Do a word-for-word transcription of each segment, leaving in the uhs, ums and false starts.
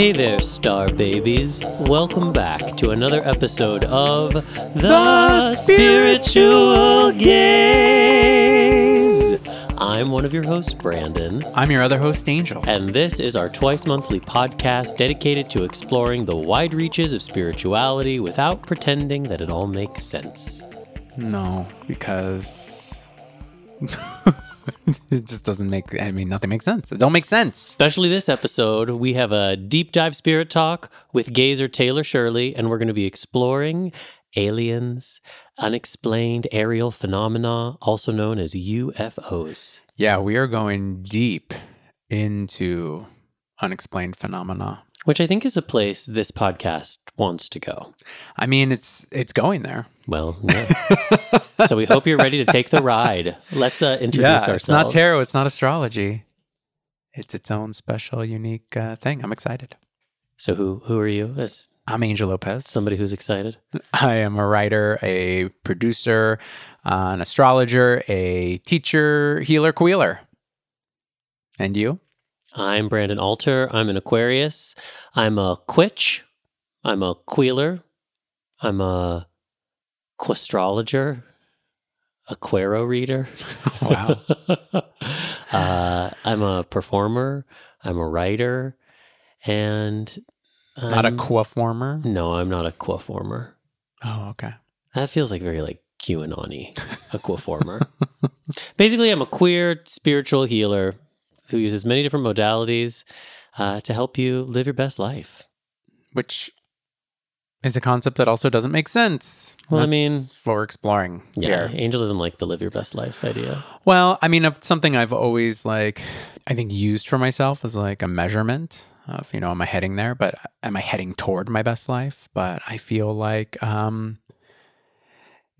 Hey there, star babies. Welcome back to another episode of The, the Spiritual Gaze. I'm one of your hosts, Brandon. I'm your other host, Angel. And this is our twice-monthly podcast dedicated to exploring the wide reaches of spirituality without pretending that it all makes sense. No, because... It just doesn't make, I mean, nothing makes sense. It don't make sense. Especially this episode, we have a deep dive spirit talk with Gayzer Taylor Shirley, and we're going to be exploring aliens, unexplained aerial phenomena, also known as U F Os. Yeah, we are going deep into unexplained phenomena. Which I think is a place this podcast wants to go. I mean, it's it's going there. Well, yeah. So we hope you're ready to take the ride. Let's uh, introduce yeah, ourselves. It's not tarot. It's not astrology. It's its own special, unique uh, thing. I'm excited. So who who are you? It's, I'm Angel Lopez. Somebody who's excited. I am a writer, a producer, uh, an astrologer, a teacher, healer, queeler. And you? I'm Brandon Alter. I'm an Aquarius. I'm a quitch. I'm a queeler. I'm a quastrologer. Aquaro reader. Wow. uh, I'm a performer. I'm a writer. And... I'm, not a quaformer? No, I'm not a quaformer. Oh, okay. That feels like very like QAnon-y. A quaformer. Basically, I'm a queer spiritual healer who uses many different modalities uh, to help you live your best life. Which is a concept that also doesn't make sense. Well, That's I mean... what we're exploring yeah, here. Angel doesn't like the live your best life idea. Well, I mean, something I've always, like, I think used for myself as, like, a measurement of, you know, am I heading there? But am I heading toward my best life? But I feel like um,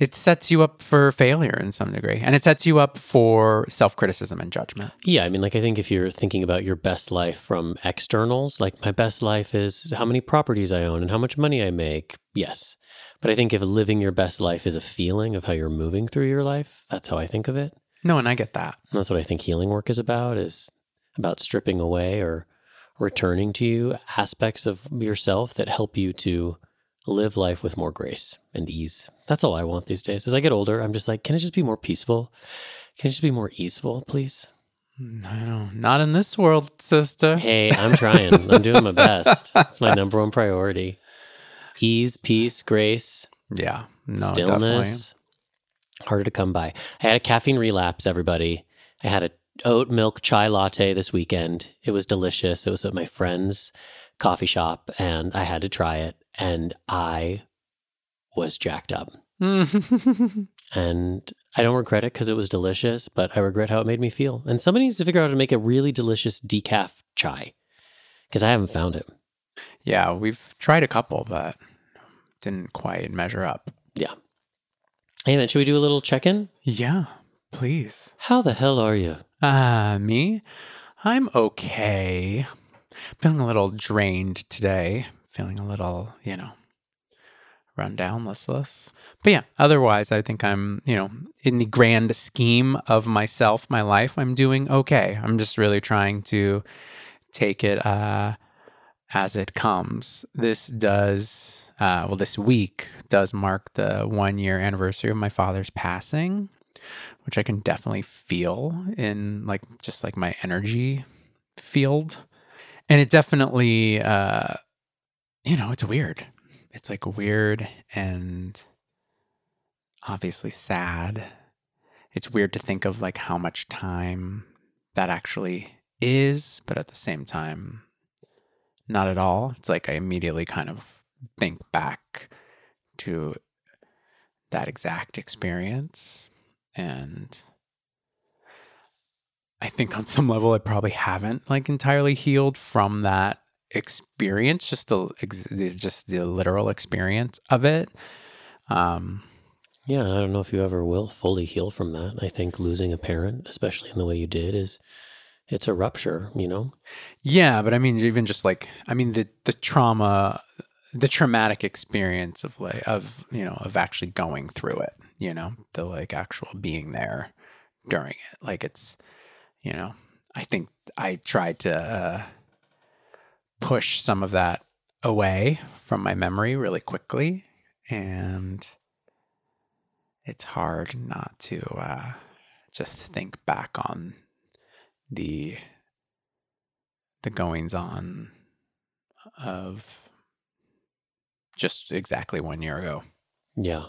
it sets you up for failure in some degree. And it sets you up for self-criticism and judgment. Yeah, I mean, like, I think if you're thinking about your best life from externals, like, my best life is how many properties I own and how much money I make. Yes. But I think if living your best life is a feeling of how you're moving through your life, that's how I think of it. No, and I get that. And that's what I think healing work is about, is about stripping away or returning to you aspects of yourself that help you to live life with more grace and ease. That's all I want these days. As I get older, I'm just like, can it just be more peaceful? Can it just be more easeful, please? No, not in this world, sister. Hey, I'm trying. I'm doing my best. It's my number one priority. Ease, peace, grace. Yeah. No, stillness. Definitely. Harder to come by. I had a caffeine relapse, everybody. I had a oat milk chai latte this weekend. It was delicious. It was at my friend's coffee shop, and I had to try it, and I was jacked up. And I don't regret it because it was delicious, but I regret how it made me feel. And somebody needs to figure out how to make a really delicious decaf chai, because I haven't found it. Yeah, we've tried a couple, but didn't quite measure up. Yeah. Hey, man, should we do a little check-in? Yeah, please. How the hell are you? Ah, uh, me? I'm okay. Feeling a little drained today. Feeling a little, you know, run down, listless. But yeah, otherwise, I think I'm, you know, in the grand scheme of myself, my life, I'm doing okay. I'm just really trying to take it uh, as it comes. This does, uh, well, this week does mark the one-year anniversary of my father's passing, which I can definitely feel in, like, just like my energy field. And it definitely, uh, you know, it's weird. It's like weird and obviously sad. It's weird to think of like how much time that actually is, but at the same time, not at all. It's like I immediately kind of think back to that exact experience. And I think on some level, I probably haven't like entirely healed from that experience, just the just the literal experience of it. Um, yeah, I don't know if you ever will fully heal from that. I think losing a parent, especially in the way you did, is it's a rupture, you know? Yeah, but I mean, even just like, I mean, the, the trauma, the traumatic experience of like, of, you know, of actually going through it. You know, the like actual being there during it. Like it's, you know, I think I tried to uh, push some of that away from my memory really quickly, and it's hard not to uh, just think back on the the goings-on of just exactly one year ago. Yeah.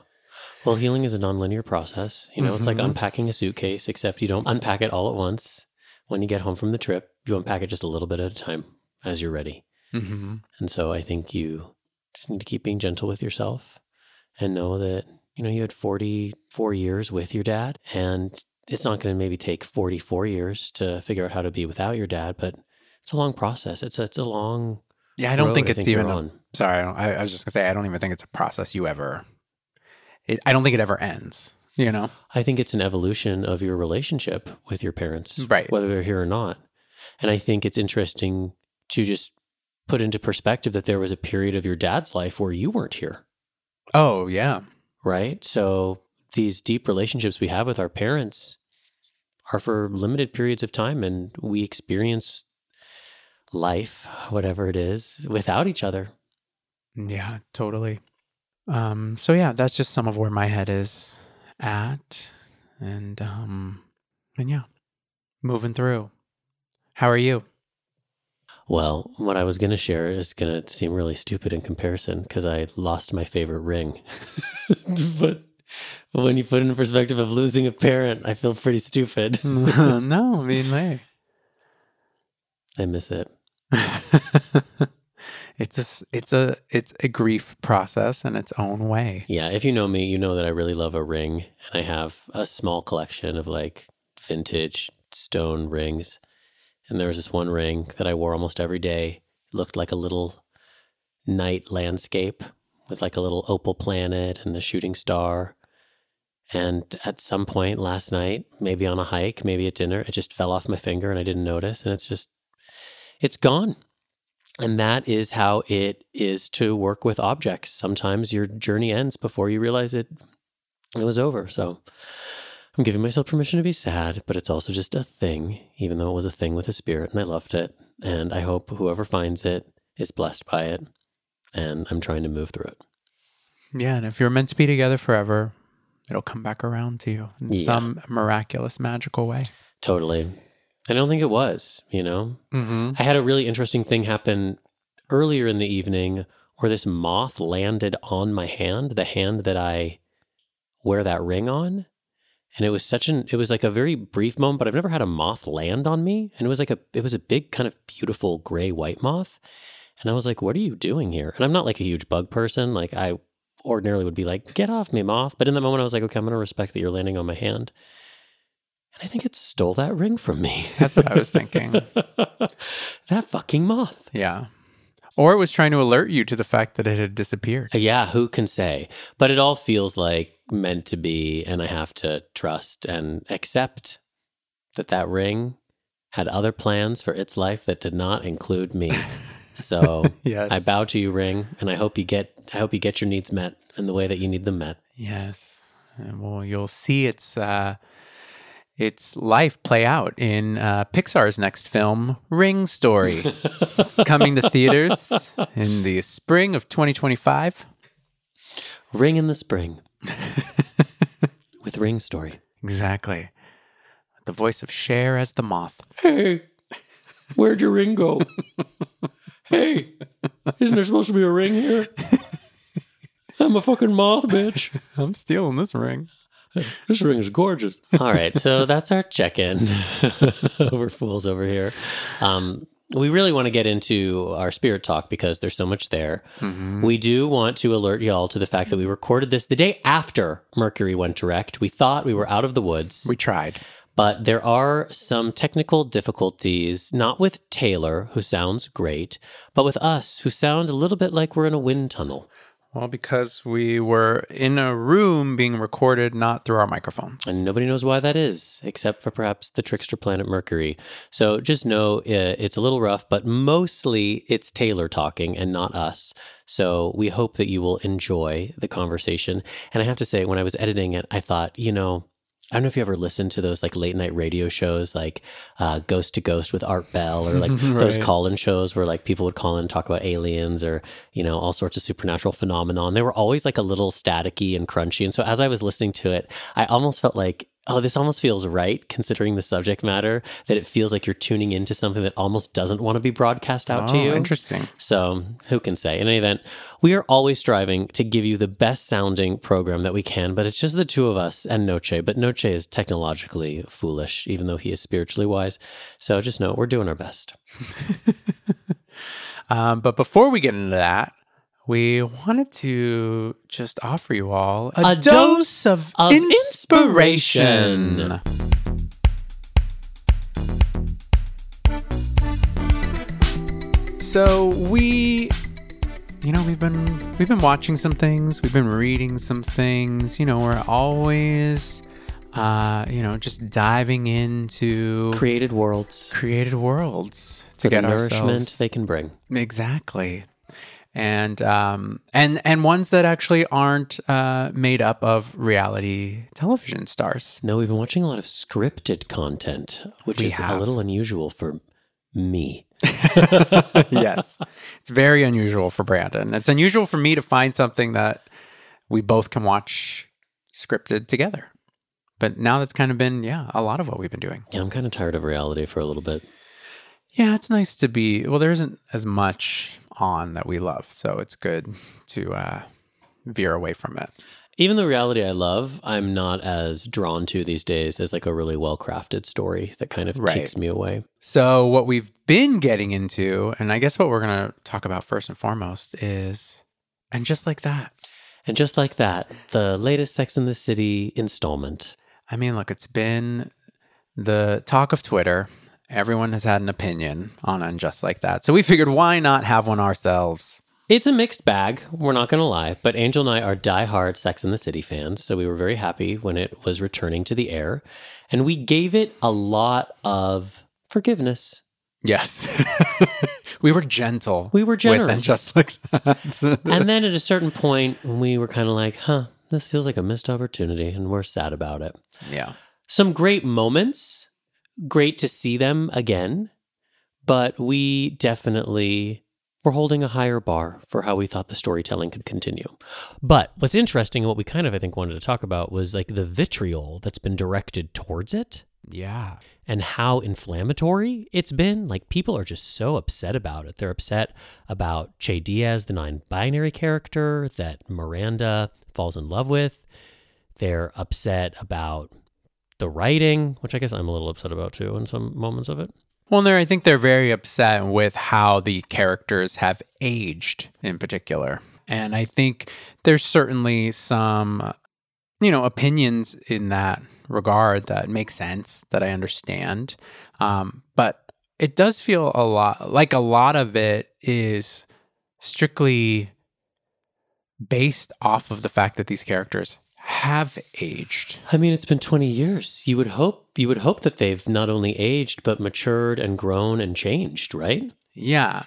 Well, healing is a nonlinear process. You know, mm-hmm. It's like unpacking a suitcase, except you don't unpack it all at once. When you get home from the trip, you unpack it just a little bit at a time as you're ready. Mm-hmm. And so I think you just need to keep being gentle with yourself and know that, you know, you had forty-four years with your dad, and it's not going to maybe take forty-four years to figure out how to be without your dad, but it's a long process. It's a, it's a long Yeah, I don't road, think it's think even, a, sorry, I, don't, I, I was just going to say, I don't even think it's a process you ever, it, I don't think it ever ends, you know? I think it's an evolution of your relationship with your parents, right? Whether they're here or not. And I think it's interesting to just put into perspective that there was a period of your dad's life where you weren't here. Oh, yeah. Right? So these deep relationships we have with our parents are for limited periods of time, and we experience life, whatever it is, without each other. Yeah, totally. Um, so yeah, that's just some of where my head is at. And um, and yeah, moving through. How are you? Well, what I was going to share is going to seem really stupid in comparison because I lost my favorite ring. But when you put it in perspective of losing a parent, I feel pretty stupid. No, I mean, hey. I miss it. It's a, it's a, it's a grief process in its own way. Yeah. If you know me, you know that I really love a ring, and I have a small collection of like vintage stone rings. And there was this one ring that I wore almost every day. It looked like a little night landscape with like a little opal planet and a shooting star. And at some point last night, maybe on a hike, maybe at dinner, it just fell off my finger and I didn't notice. And it's just, it's gone. And that is how it is to work with objects. Sometimes your journey ends before you realize it, it was over. So I'm giving myself permission to be sad, but it's also just a thing, even though it was a thing with a spirit, and I loved it. And I hope whoever finds it is blessed by it. And I'm trying to move through it. Yeah. And if you're meant to be together forever, it'll come back around to you in yeah. some miraculous, magical way. Totally. I don't think it was, you know? Mm-hmm. I had a really interesting thing happen earlier in the evening where this moth landed on my hand, the hand that I wear that ring on. And it was such an, it was like a very brief moment, but I've never had a moth land on me. And it was like a, it was a big kind of beautiful gray white moth. And I was like, what are you doing here? And I'm not like a huge bug person. Like I ordinarily would be like, get off me, moth. But in that moment I was like, okay, I'm going to respect that you're landing on my hand. And I think it stole that ring from me. That's what I was thinking. That fucking moth. Yeah. Or it was trying to alert you to the fact that it had disappeared. Yeah, who can say? But it all feels like meant to be, and I have to trust and accept that that ring had other plans for its life that did not include me. So yes. I bow to you, ring, and I hope you get I hope you get your needs met in the way that you need them met. Yes. Well, you'll see its uh, its life play out in uh, Pixar's next film, Ring Story. It's coming to theaters in the spring of twenty twenty-five. Ring in the spring. With Ring Story. Exactly. The voice of Cher as the moth. Hey, where'd your ring go? Hey, isn't there supposed to be a ring here? I'm a fucking moth, bitch. I'm stealing this ring. This ring is gorgeous. All right, so that's our check-in. We're fools over here. Um, we really want to get into our spirit talk because there's so much there. Mm-hmm. We do want to alert y'all to the fact that we recorded this the day after Mercury went direct. We thought we were out of the woods. We tried. But there are some technical difficulties, not with Taylor, who sounds great, but with us, who sound a little bit like we're in a wind tunnel. Well, because we were in a room being recorded, not through our microphones. And nobody knows why that is, except for perhaps the trickster planet Mercury. So just know it's a little rough, but mostly it's Taylor talking and not us. So we hope that you will enjoy the conversation. And I have to say, when I was editing it, I thought, you know, I don't know if you ever listened to those like late night radio shows, like uh, Ghost to Ghost with Art Bell, or like right. those call-in shows where like people would call in and talk about aliens or, you know, all sorts of supernatural phenomenon. They were always like a little staticky and crunchy. And so as I was listening to it, I almost felt like, oh, this almost feels right considering the subject matter, that it feels like you're tuning into something that almost doesn't want to be broadcast out oh, to you. Interesting. So who can say? In any event, we are always striving to give you the best sounding program that we can, but it's just the two of us and Noche. But Noche is technologically foolish, even though he is spiritually wise. So just know we're doing our best. um, but before we get into that, we wanted to just offer you all a, a dose, dose of, of inspiration. inspiration. So we, you know, we've been we've been watching some things, we've been reading some things. You know, we're always, uh, you know, just diving into created worlds, created worlds to get the nourishment they can bring. Exactly. And um and and ones that actually aren't uh made up of reality television stars. No, we've been watching a lot of scripted content, which we is have. a little unusual for me. Yes, it's very unusual for Brandon. It's unusual for me to find something that we both can watch scripted together. But now that's kind of been yeah a lot of what we've been doing. Yeah, I'm kind of tired of reality for a little bit. Yeah, it's nice to be, well, there isn't as much on that we love, so it's good to uh, veer away from it. Even the reality I love, I'm not as drawn to these days as like a really well-crafted story that kind of right. takes me away. So what we've been getting into, and I guess what we're going to talk about first and foremost is, And Just Like That. And Just Like That, the latest Sex and the City installment. I mean, look, it's been the talk of Twitter. Everyone has had an opinion on And Just Like That. So we figured, why not have one ourselves? It's a mixed bag, we're not going to lie. But Angel and I are diehard Sex and the City fans, so we were very happy when it was returning to the air. And we gave it a lot of forgiveness. Yes. We were gentle. We were generous. With And Just Like That. And then at a certain point, we were kind of like, huh, this feels like a missed opportunity, and we're sad about it. Yeah. Some great moments. Great to see them again, but we definitely were holding a higher bar for how we thought the storytelling could continue. But what's interesting and what we kind of, I think, wanted to talk about was like the vitriol that's been directed towards it. Yeah. And how inflammatory it's been. Like, people are just so upset about it. They're upset about Che Diaz, the non-binary character that Miranda falls in love with. They're upset about the writing, which I guess I'm a little upset about too in some moments of it. Well, I think they're very upset with how the characters have aged in particular. And I think there's certainly some, you know, opinions in that regard that make sense, that I understand. Um, but it does feel a lot, like a lot of it is strictly based off of the fact that these characters have aged. I mean, it's been twenty years. You would hope you would hope that they've not only aged, but matured and grown and changed, right? Yeah.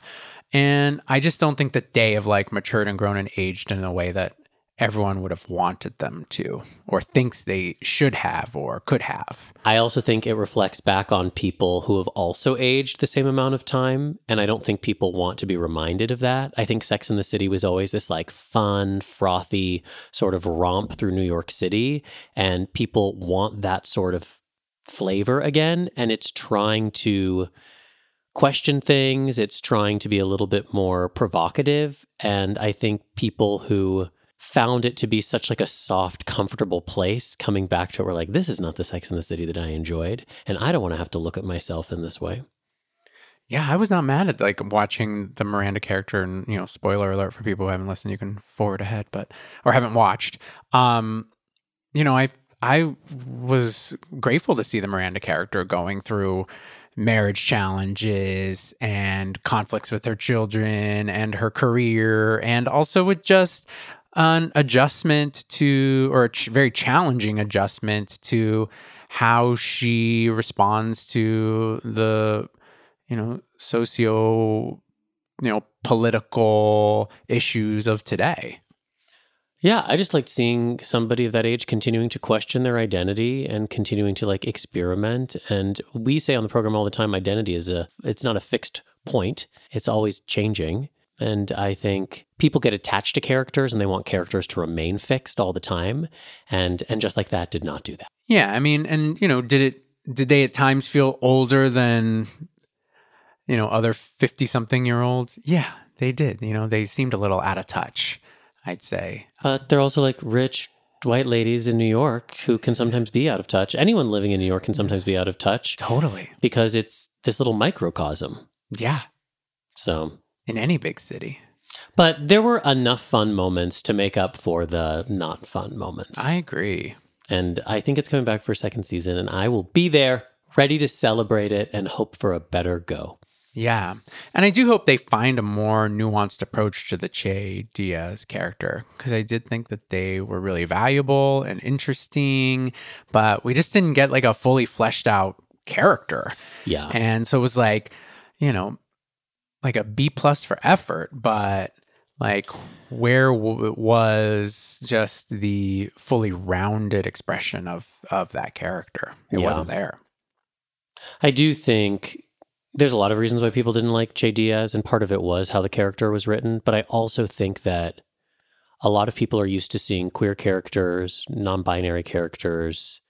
And I just don't think that they have like matured and grown and aged in a way that everyone would have wanted them to, or thinks they should have or could have. I also think it reflects back on people who have also aged the same amount of time, and I don't think people want to be reminded of that. I think Sex and the City was always this like fun, frothy sort of romp through New York City, and people want that sort of flavor again, and it's trying to question things, it's trying to be a little bit more provocative, and I think people who found it to be such like a soft, comfortable place, coming back to it, we're like, this is not the Sex and the City that I enjoyed, and I don't want to have to look at myself in this way. Yeah, I was not mad at like watching the Miranda character, and, you know, spoiler alert for people who haven't listened, you can forward ahead, but or haven't watched. Um, you know, I I was grateful to see the Miranda character going through marriage challenges and conflicts with her children and her career, and also with just an adjustment to, or a ch- very challenging adjustment to how she responds to the, you know, socio, you know, political issues of today. Yeah, I just liked seeing somebody of that age continuing to question their identity and continuing to like experiment. And we say on the program all the time, identity is a, it's not a fixed point. It's always changing. And I think people get attached to characters and they want characters to remain fixed all the time. And and Just Like That did not do that. Yeah, I mean, and you know, did it, did they at times feel older than, you know, other fifty-something-year-olds? Yeah, they did. You know, they seemed a little out of touch, I'd say. But they're also like rich white ladies in New York who can sometimes be out of touch. Anyone living in New York can sometimes be out of touch. Totally. Because it's this little microcosm. Yeah. So. In any big city. But there were enough fun moments to make up for the not fun moments. I agree. And I think it's coming back for a second season, and I will be there ready to celebrate it and hope for a better go. Yeah. And I do hope they find a more nuanced approach to the Che Diaz character, because I did think that they were really valuable and interesting, but we just didn't get like a fully fleshed out character. Yeah. And so it was like, you know, like a B plus for effort, but like where w- was just the fully rounded expression of, of that character? It yeah. wasn't there. I do think there's a lot of reasons why people didn't like Che Diaz, and part of it was how the character was written. But I also think that a lot of people are used to seeing queer characters, non-binary characters,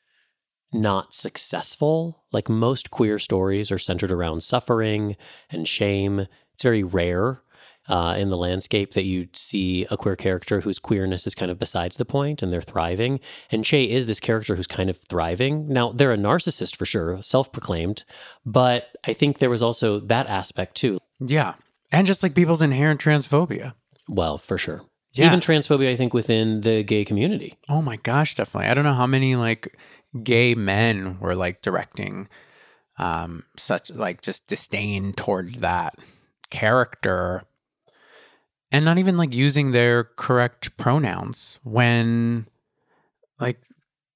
not successful. Like most queer stories are centered around suffering and shame. It's very rare uh, in the landscape that you see a queer character whose queerness is kind of besides the point and they're thriving. And Che is this character who's kind of thriving. Now, they're a narcissist for sure, self-proclaimed, but I think there was also that aspect too. Yeah. And just like people's inherent transphobia. Well, for sure. Yeah. Even transphobia, I think, within the gay community. Oh my gosh, definitely. I don't know how many like gay men were like directing um, such like just disdain toward that character. And not even like using their correct pronouns when like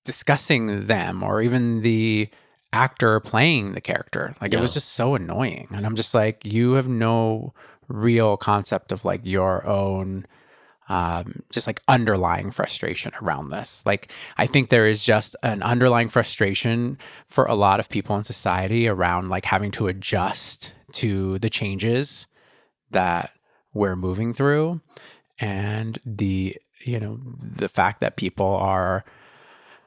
discussing them or even the actor playing the character. Like yeah. It was just so annoying. And I'm just like, you have no real concept of like your own um, just like underlying frustration around this. Like, I think there is just an underlying frustration for a lot of people in society around like having to adjust to the changes that we're moving through, and the, you know, the fact that people are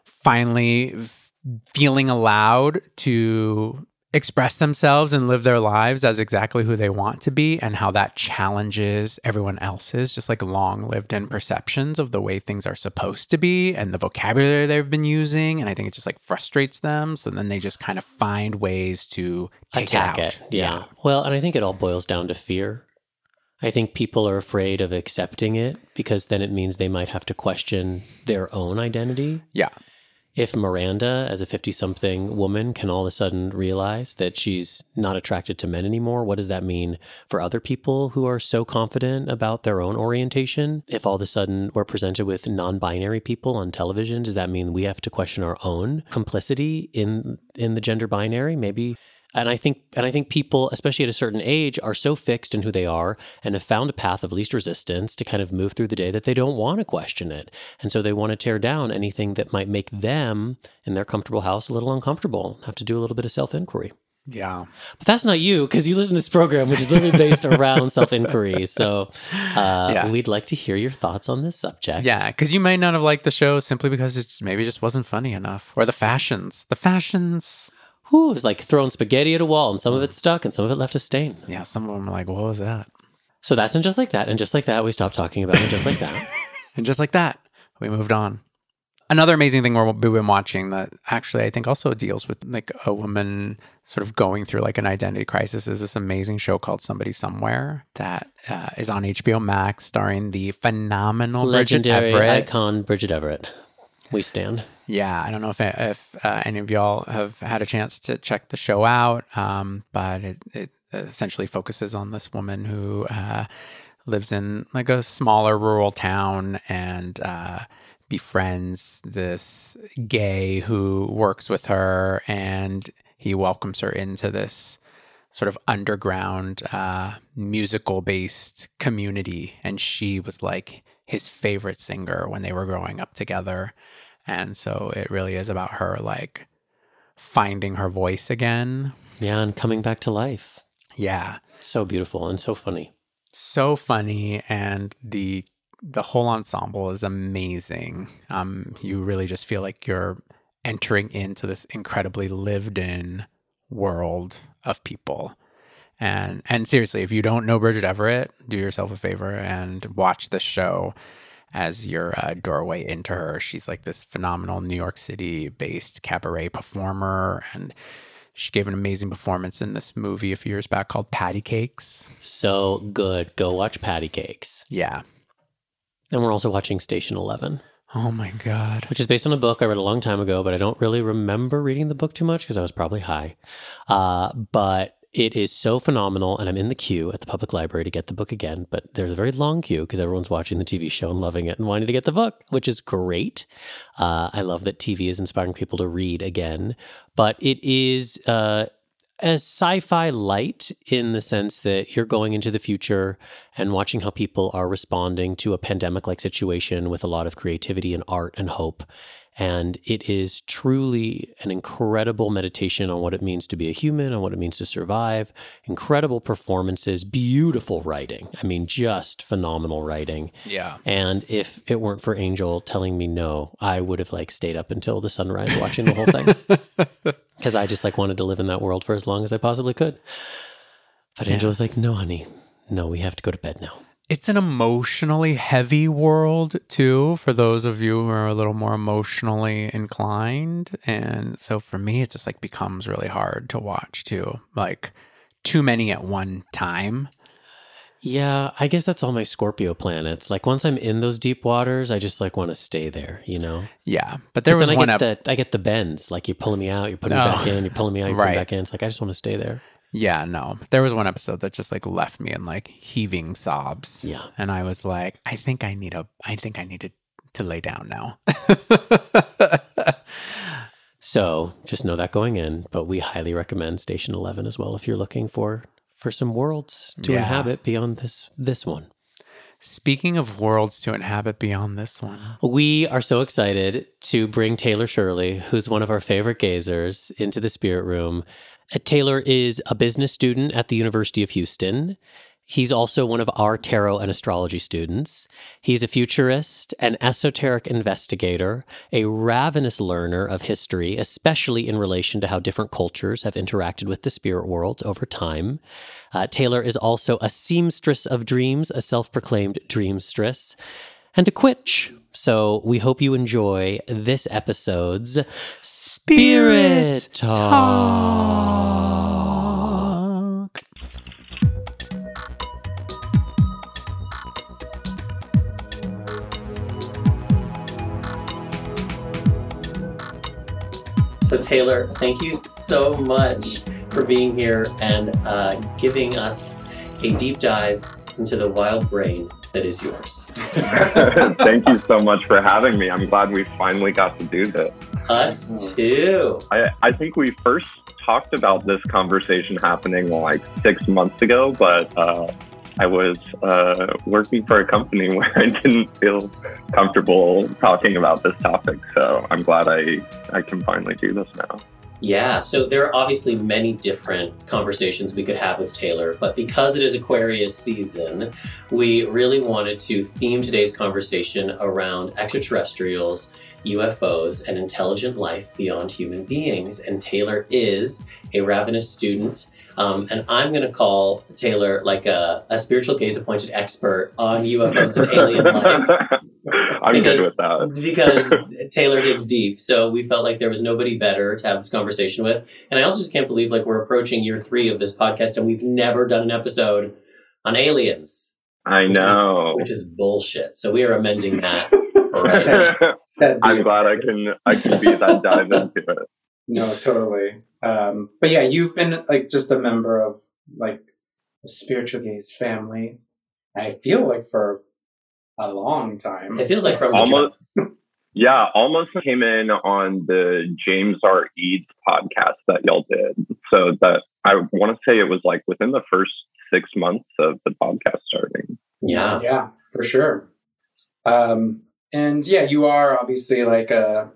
finally f- feeling allowed to express themselves and live their lives as exactly who they want to be, and how that challenges everyone else's just like long lived in perceptions of the way things are supposed to be and the vocabulary they've been using. And I think it just like frustrates them. So then they just kind of find ways to take attack it. Out. it. Yeah. yeah. Well, and I think it all boils down to fear. I think people are afraid of accepting it because then it means they might have to question their own identity. Yeah. If Miranda, as a fifty-something woman, can all of a sudden realize that she's not attracted to men anymore, what does that mean for other people who are so confident about their own orientation? If all of a sudden we're presented with non-binary people on television, does that mean we have to question our own complicity in in the gender binary? Maybe. And I think and I think people, especially at a certain age, are so fixed in who they are and have found a path of least resistance to kind of move through the day that they don't want to question it. And so they want to tear down anything that might make them in their comfortable house a little uncomfortable, have to do a little bit of self-inquiry. Yeah. But that's not you, because you listen to this program, which is literally based around self-inquiry. So uh, yeah. We'd like to hear your thoughts on this subject. Yeah, because you may not have liked the show simply because it maybe just wasn't funny enough. Or the fashions. The fashions... Ooh, it was like throwing spaghetti at a wall, and some of it stuck and some of it left a stain. Yeah, some of them were like, what was that? So that's And Just Like That. And Just Like That, we stopped talking about And Just Like That. And Just Like That, we moved on. Another amazing thing we've been watching that actually I think also deals with like a woman sort of going through like an identity crisis is this amazing show called Somebody Somewhere that uh, is on H B O Max, starring the phenomenal Legendary Bridget Everett. Legendary icon Bridget Everett. We stand. Yeah, I don't know if if uh, any of y'all have had a chance to check the show out, um, but it, it essentially focuses on this woman who uh, lives in like a smaller rural town and uh, befriends this gay who works with her, and he welcomes her into this sort of underground uh, musical-based community, and she was like his favorite singer when they were growing up together. And so it really is about her, like, finding her voice again. Yeah, and coming back to life. Yeah. So beautiful and so funny. So funny, and the the whole ensemble is amazing. Um, you really just feel like you're entering into this incredibly lived-in world of people. And and seriously, if you don't know Bridget Everett, do yourself a favor and watch this show as your uh, doorway into her. She's like this phenomenal New York City-based cabaret performer, and she gave an amazing performance in this movie a few years back called Patti Cake$. So good. Go watch Patti Cake$. Yeah. And we're also watching Station Eleven. Oh my God. Which is based on a book I read a long time ago, but I don't really remember reading the book too much because I was probably high. Uh, but it is so phenomenal, and I'm in the queue at the public library to get the book again, but there's a very long queue because everyone's watching the T V show and loving it and wanting to get the book, which is great. Uh, I love that T V is inspiring people to read again, but it is uh, a sci-fi light in the sense that you're going into the future and watching how people are responding to a pandemic-like situation with a lot of creativity and art and hope. And it is truly an incredible meditation on what it means to be a human, on what it means to survive. Incredible performances, beautiful writing. I mean, just phenomenal writing. Yeah. And if it weren't for Angel telling me no, I would have like stayed up until the sunrise watching the whole thing. Because I just like wanted to live in that world for as long as I possibly could. But Angel yeah. was like, no, honey, no, we have to go to bed now. It's an emotionally heavy world, too, for those of you who are a little more emotionally inclined. And so for me, it just, like, becomes really hard to watch, too. Like, too many at one time. Yeah, I guess that's all my Scorpio planets. Like, once I'm in those deep waters, I just, like, want to stay there, you know? Yeah, but there was then one... I get, ep- the, I get the bends. Like, you're pulling me out, you're putting oh. me back in, you're pulling me out, you're right. putting me back in. It's like, I just want to stay there. Yeah, no. There was one episode that just like left me in like heaving sobs. Yeah. And I was like, I think I need a I think I needed to lay down now. So just know that going in, but we highly recommend Station Eleven as well if you're looking for for some worlds to yeah. inhabit beyond this this one. Speaking of worlds to inhabit beyond this one. We are so excited to bring Taylor Shirley, who's one of our favorite gazers, into the spirit room. Taylor is a business student at the University of Houston. He's also one of our tarot and astrology students. He's a futurist, an esoteric investigator, a ravenous learner of history, especially in relation to how different cultures have interacted with the spirit world over time. Uh, Taylor is also a seamstress of dreams, a self-proclaimed dreamstress, and a quitch. So we hope you enjoy this episode's Spirit Talk. So Taylor, thank you so much for being here and uh, giving us a deep dive into the wild brain that is yours. Thank you so much for having me. I'm glad we finally got to do this. Us too. I, I think we first talked about this conversation happening like six months ago, but uh, I was uh, working for a company where I didn't feel comfortable talking about this topic. So I'm glad I, I can finally do this now. Yeah, so there are obviously many different conversations we could have with Taylor, but because it is Aquarius season, we really wanted to theme today's conversation around extraterrestrials, U F Os, and intelligent life beyond human beings. And Taylor is a ravenous student, um, and I'm going to call Taylor like a, a spiritual gaze-appointed expert on U F Os and alien life. I'm because, good with that. Because Taylor digs deep. So we felt like there was nobody better to have this conversation with. And I also just can't believe like we're approaching year three of this podcast and we've never done an episode on aliens. I know. Which is, which is bullshit. So we are amending that. Right. I'm glad I can I can be that dive into it. No, totally. Um, but yeah, you've been like just a member of like the Spiritual Gaze family, I feel like, for a long time. It feels like from almost, yeah, almost came in on the James R. Eads podcast that y'all did. So that I want to say it was like within the first six months of the podcast starting. Yeah, yeah, for sure. Um, and yeah, you are obviously like a,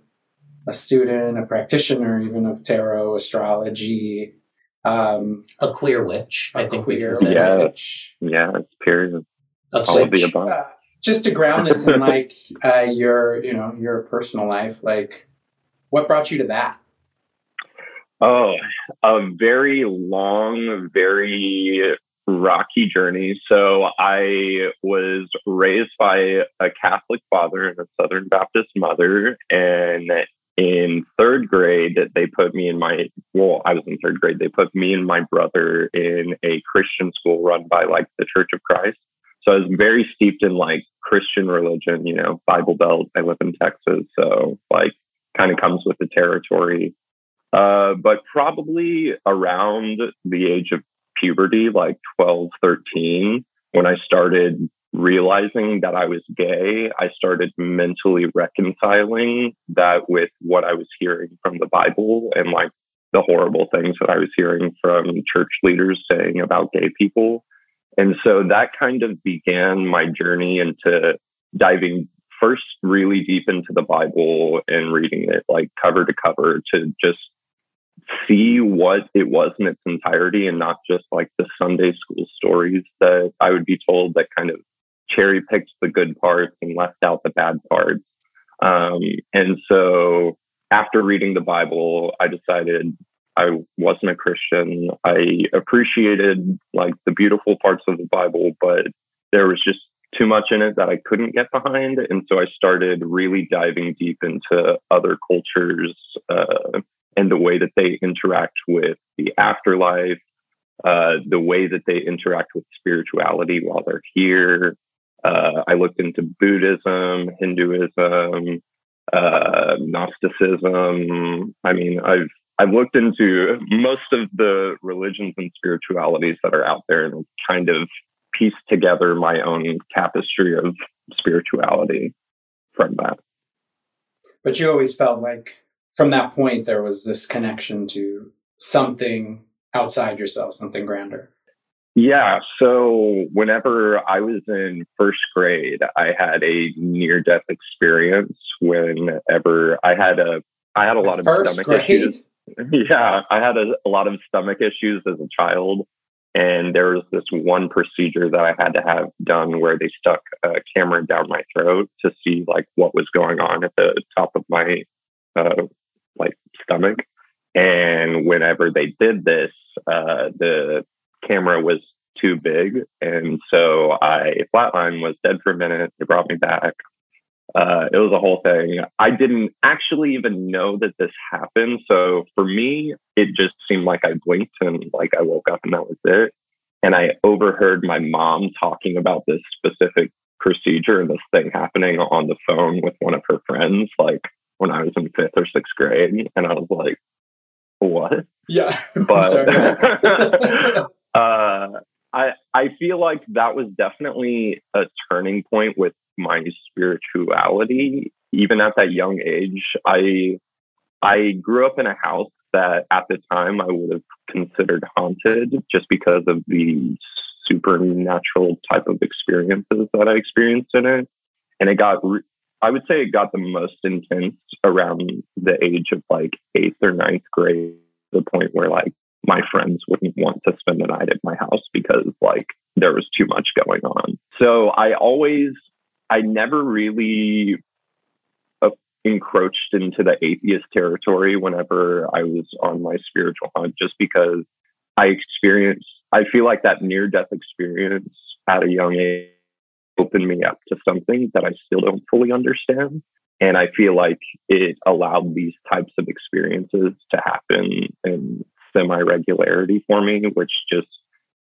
a student, a practitioner, even of tarot, astrology. Um, a queer witch, I think we can say. Yeah, witch. yeah, it's period. All of the above. Uh, just to ground this in like uh, your, you know, your personal life, like what brought you to that? Oh, a very long, very rocky journey. So I was raised by a Catholic father and a Southern Baptist mother. And in third grade, they put me in my, well, I was in third grade. They put me and my brother in a Christian school run by like the Church of Christ. So I was very steeped in like Christian religion, you know, Bible Belt. I live in Texas. So like kind of comes with the territory. Uh, but probably around the age of puberty, like twelve, thirteen, when I started realizing that I was gay, I started mentally reconciling that with what I was hearing from the Bible and like the horrible things that I was hearing from church leaders saying about gay people. And so that kind of began my journey into diving first really deep into the Bible and reading it like cover to cover to just see what it was in its entirety and not just like the Sunday school stories that I would be told that kind of cherry picked the good parts and left out the bad parts. Um, and so after reading the Bible, I decided I wasn't a Christian. I appreciated like the beautiful parts of the Bible, but there was just too much in it that I couldn't get behind. And so I started really diving deep into other cultures uh, and the way that they interact with the afterlife, uh, the way that they interact with spirituality while they're here. Uh, I looked into Buddhism, Hinduism, uh, Gnosticism. I mean, I've I've looked into most of the religions and spiritualities that are out there and kind of piece together my own tapestry of spirituality from that. But you always felt like from that point, there was this connection to something outside yourself, something grander. Yeah. So whenever I was in first grade, I had a near-death experience whenever I had a, I had a lot of first stomach grade? issues. Yeah, I had a, a lot of stomach issues as a child, and there was this one procedure that I had to have done where they stuck a camera down my throat to see like what was going on at the top of my uh, like stomach. And whenever they did this, uh, the camera was too big, and so I flatline was dead for a minute. They brought me back. Uh, it was a whole thing. I didn't actually even know that this happened. So for me, it just seemed like I blinked and like I woke up and that was it. And I overheard my mom talking about this specific procedure and this thing happening on the phone with one of her friends, like when I was in fifth or sixth grade. And I was like, what? Yeah. But uh, I, I feel like that was definitely a turning point with my spirituality. Even at that young age, I I grew up in a house that at the time I would have considered haunted just because of the supernatural type of experiences that I experienced in it. And it got, re- I would say it got the most intense around the age of like eighth or ninth grade, to the point where like my friends wouldn't want to spend the night at my house because like there was too much going on. So I always I never really uh, encroached into the atheist territory whenever I was on my spiritual hunt, just because I experienced, I feel like that near-death experience at a young age opened me up to something that I still don't fully understand. And I feel like it allowed these types of experiences to happen in semi-regularity for me, which just,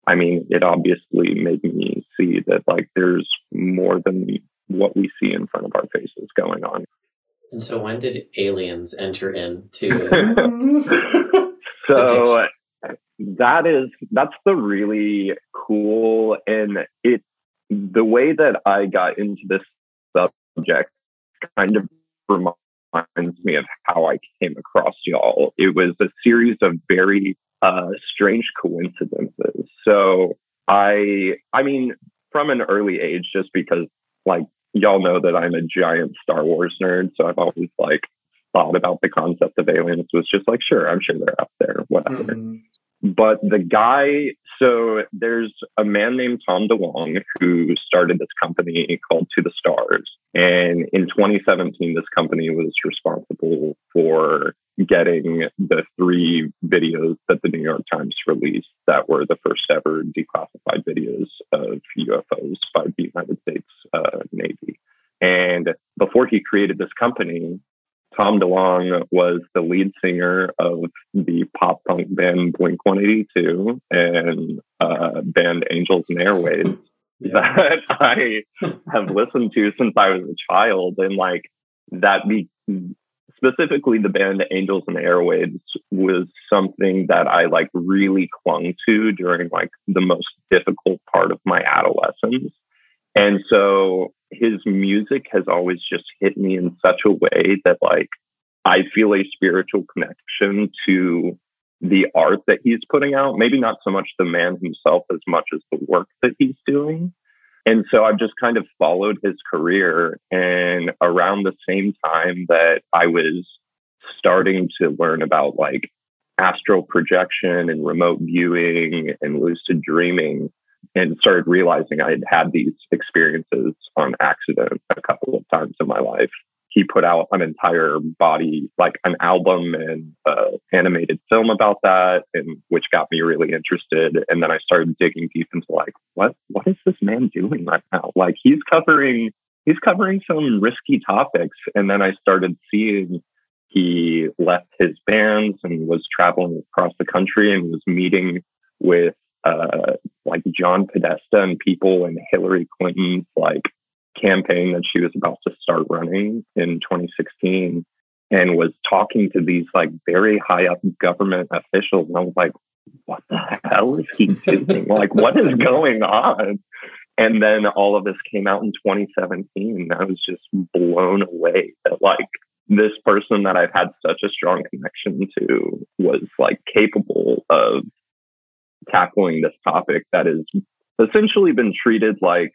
I mean, it obviously made me see that like there's more than what we see in front of our faces going on. And so when did aliens enter into So that is, that's the really cool. And it, the way that I got into this subject kind of reminds me of how I came across y'all. It was a series of very Uh, strange coincidences. So I, I mean, from an early age, just because like y'all know that I'm a giant Star Wars nerd, so I've always like thought about the concept of aliens. Was just like, sure, I'm sure they're out there, whatever. Mm-hmm. But the guy, so there's a man named Tom DeLonge who started this company called To the Stars, and in twenty seventeen, this company was responsible for getting the three videos that the New York Times released that were the first ever declassified videos of U F Os by the United States uh, Navy. And before he created this company, Tom DeLonge was the lead singer of the pop punk band Blink one eighty-two and uh, band Angels and Airwaves yes. that I have listened to since I was a child. And like that, be specifically the band Angels and Airwaves was something that I like really clung to during like the most difficult part of my adolescence. And so his music has always just hit me in such a way that like I feel a spiritual connection to the art that he's putting out. Maybe not so much the man himself as much as the work that he's doing. And so I've just kind of followed his career. And around the same time that I was starting to learn about like astral projection and remote viewing and lucid dreaming, and started realizing I had had these experiences on accident a couple of times in my life, he put out an entire body, like an album and uh, animated film about that, and which got me really interested. And then I started digging deep into like, what, what is this man doing right now? Like he's covering, he's covering some risky topics. And then I started seeing he left his bands and was traveling across the country and was meeting with Uh, like John Podesta and people in Hillary Clinton's like campaign that she was about to start running in twenty sixteen, and was talking to these like very high up government officials. And I was like, what the hell is he doing? Like, what is going on? And then all of this came out in twenty seventeen. And I was just blown away that like this person that I've had such a strong connection to was like capable of tackling this topic that has essentially been treated like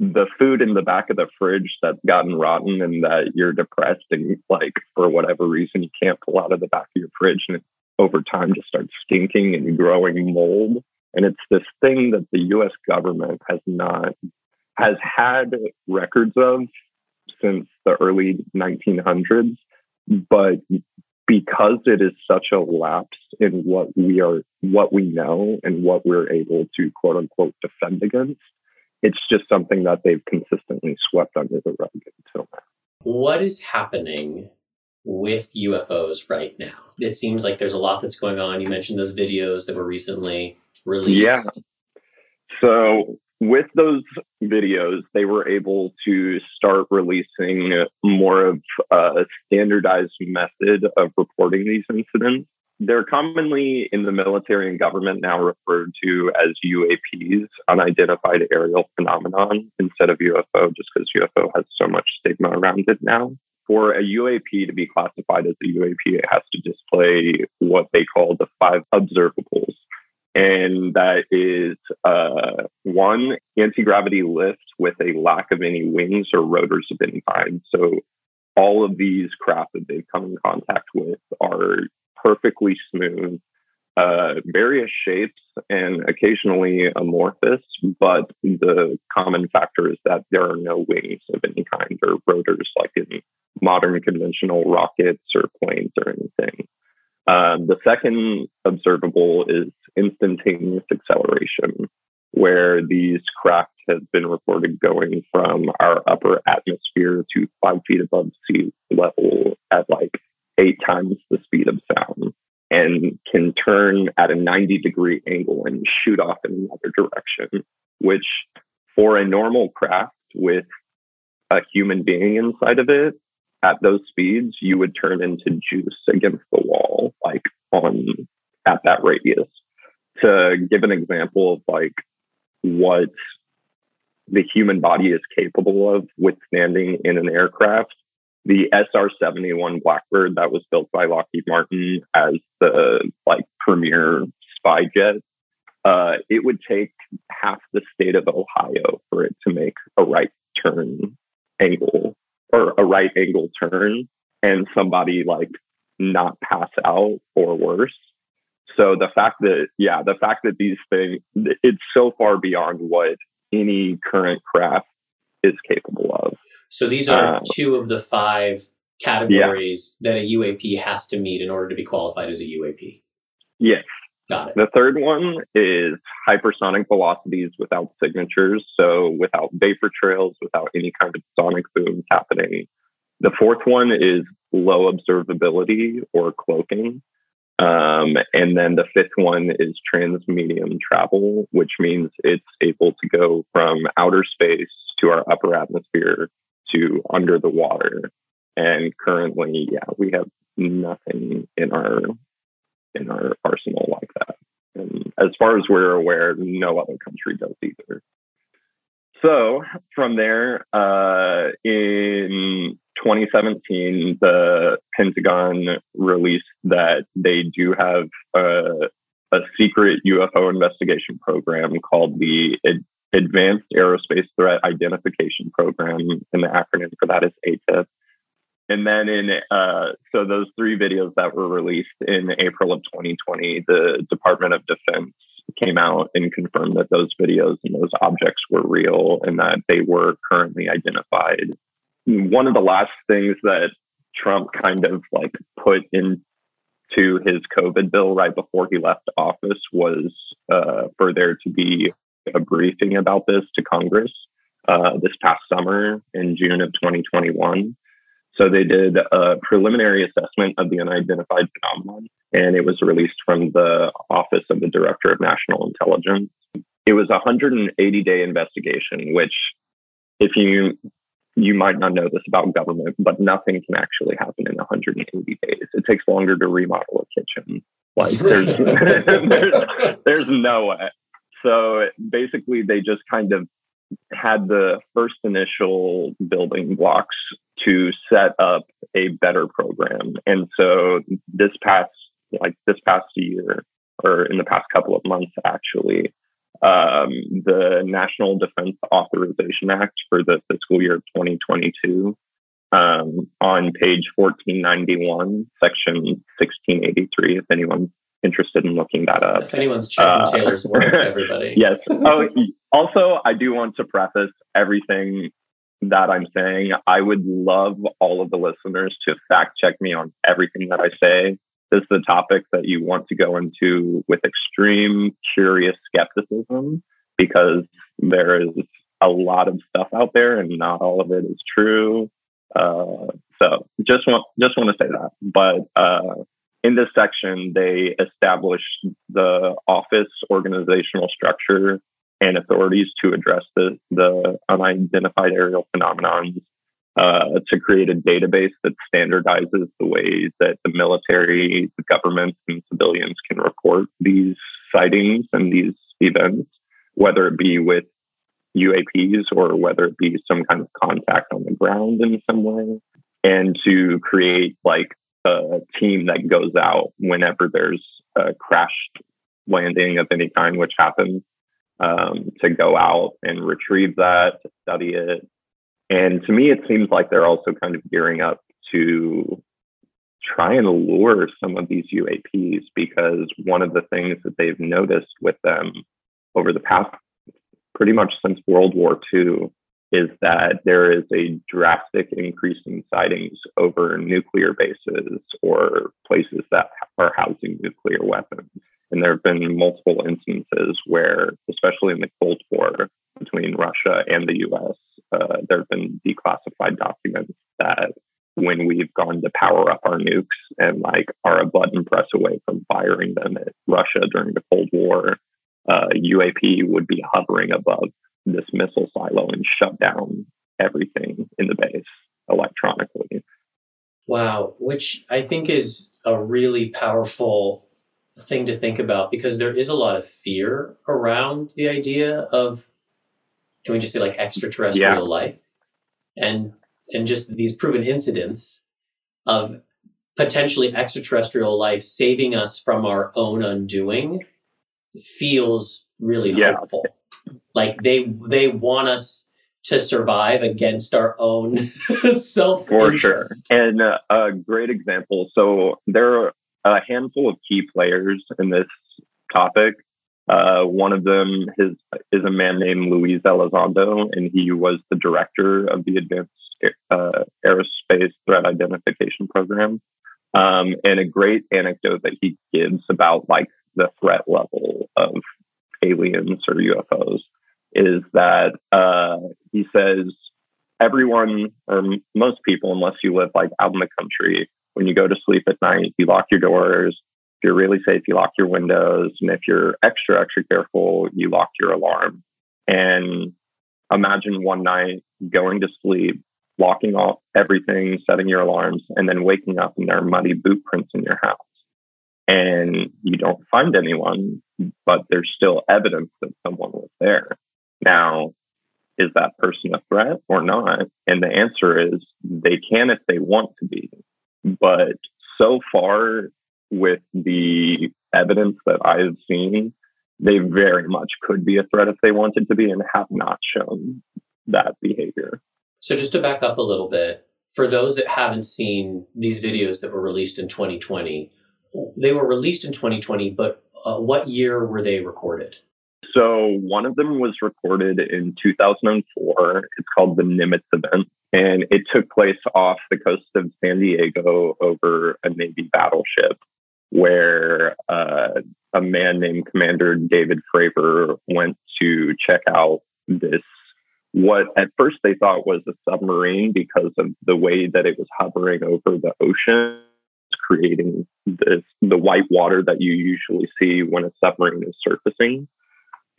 the food in the back of the fridge that's gotten rotten and that you're depressed and like for whatever reason you can't pull out of the back of your fridge, and it, over time just starts stinking and growing mold. And it's this thing that the U S government has not has had records of since the early nineteen hundreds, but because it is such a lapse in what we are, what we know and what we're able to quote unquote defend against, it's just something that they've consistently swept under the rug until now. What is happening with U F Os right now? It seems like there's a lot that's going on. You mentioned those videos that were recently released. Yeah. So with those videos, they were able to start releasing more of a standardized method of reporting these incidents. They're commonly in the military and government now referred to as U A Ps, unidentified aerial phenomenon, instead of U F O, just because U F O has so much stigma around it now. For a U A P to be classified as a U A P, it has to display what they call the five observables. And that is uh, one, anti-gravity lift with a lack of any wings or rotors of any kind. So all of these craft that they've come in contact with are perfectly smooth, uh, various shapes, and occasionally amorphous. But the common factor is that there are no wings of any kind or rotors like in modern conventional rockets or planes or anything. Um, the second observable is instantaneous acceleration, where these craft have been reported going from our upper atmosphere to five feet above sea level at like eight times the speed of sound, and can turn at a ninety degree angle and shoot off in another direction, which for a normal craft with a human being inside of it, at those speeds, you would turn into juice against the wall, like on at that radius. To give an example of like what the human body is capable of withstanding in an aircraft, the S R seventy-one Blackbird that was built by Lockheed Martin as the like premier spy jet, uh, it would take half the state of Ohio for it to make a right turn angle or a right angle turn and somebody like not pass out or worse. So the fact that, yeah, the fact that these things, it's so far beyond what any current craft is capable of. So these are um, two of the five categories yeah. that a U A P has to meet in order to be qualified as a U A P. Yes. Got it. The third one is hypersonic velocities without signatures. So without vapor trails, without any kind of sonic booms happening. The fourth one is low observability or cloaking. Um, and then the fifth one is transmedium travel, which means it's able to go from outer space to our upper atmosphere to under the water. And currently, yeah, we have nothing in our in our arsenal like that. And as far as we're aware, no other country does either. So from there, uh, in twenty seventeen, the Pentagon released that they do have a, a secret U F O investigation program called the Ad- Advanced Aerospace Threat Identification Program, and the acronym for that is A T I P. And then in, uh, so those three videos that were released in April of twenty twenty, the Department of Defense came out and confirmed that those videos and those objects were real and that they were currently identified. One of the last things that Trump kind of like put into his COVID bill right before he left office was uh, for there to be a briefing about this to Congress uh, this past summer in June of twenty twenty-one. So they did a preliminary assessment of the unidentified phenomenon, and it was released from the Office of the Director of National Intelligence. It was a one hundred eighty day investigation, which if you, you might not know this about government, but nothing can actually happen in one hundred eighty days. It takes longer to remodel a kitchen. Like there's, there's, there's no way. So basically they just kind of had the first initial building blocks to set up a better program. And so this past, like this past year, or in the past couple of months, actually, um, the National Defense Authorization Act for the fiscal year of twenty twenty-two, um, on page fourteen ninety-one, section sixteen eighty-three, if anyone's interested in looking that up. If anyone's checking uh, Taylor's work, everybody. Yes. Oh, also, I do want to preface everything that I'm saying. I would love all of the listeners to fact check me on everything that I say. This is the topic that you want to go into with extreme curious skepticism, because there is a lot of stuff out there and not all of it is true. Uh, so just want, just want to say that. But uh, in this section, they establish the office organizational structure and authorities to address the, the unidentified aerial phenomenons, uh, to create a database that standardizes the ways that the military, the governments, and civilians can report these sightings and these events, whether it be with U A Ps or whether it be some kind of contact on the ground in some way, and to create like a team that goes out whenever there's a crashed landing of any kind, which happens. Um, to go out and retrieve that, to study it. And to me, it seems like they're also kind of gearing up to try and lure some of these U A Ps, because one of the things that they've noticed with them over the past, pretty much since World War Two, is that there is a drastic increase in sightings over nuclear bases or places that are housing nuclear weapons. And there have been multiple instances where, especially in the Cold War between Russia and the U S, uh, there have been declassified documents that when we've gone to power up our nukes and like are a button press away from firing them at Russia during the Cold War, uh, U A P would be hovering above this missile silo and shut down everything in the base electronically. Wow, which I think is a really powerful thing to think about, because there is a lot of fear around the idea of, can we just say, like extraterrestrial yeah. life, and and just these proven incidents of potentially extraterrestrial life saving us from our own undoing feels really yeah. hopeful. Like they they want us to survive against our own self-interest. For sure. And uh, a great example. So there are a handful of key players in this topic. Uh, one of them is, is a man named Luis Elizondo, and he was the director of the Advanced uh, Aerospace Threat Identification Program. Um, and a great anecdote that he gives about like the threat level of aliens or U F Os is that uh, he says everyone or m- most people, unless you live like out in the country, when you go to sleep at night, you lock your doors. If you're really safe, you lock your windows. And if you're extra, extra careful, you lock your alarm. And imagine one night going to sleep, locking off everything, setting your alarms, and then waking up and there are muddy boot prints in your house. And you don't find anyone, but there's still evidence that someone was there. Now, is that person a threat or not? And the answer is they can if they want to be. But so far, with the evidence that I've seen, they very much could be a threat if they wanted to be and have not shown that behavior. So just to back up a little bit, for those that haven't seen these videos that were released in twenty twenty, they were released in twenty twenty, but uh, what year were they recorded? So one of them was recorded in two thousand four. It's called the Nimitz event. And it took place off the coast of San Diego over a Navy battleship, where uh, a man named Commander David Fravor went to check out this, what at first they thought was a submarine because of the way that it was hovering over the ocean, creating this, the white water that you usually see when a submarine is surfacing.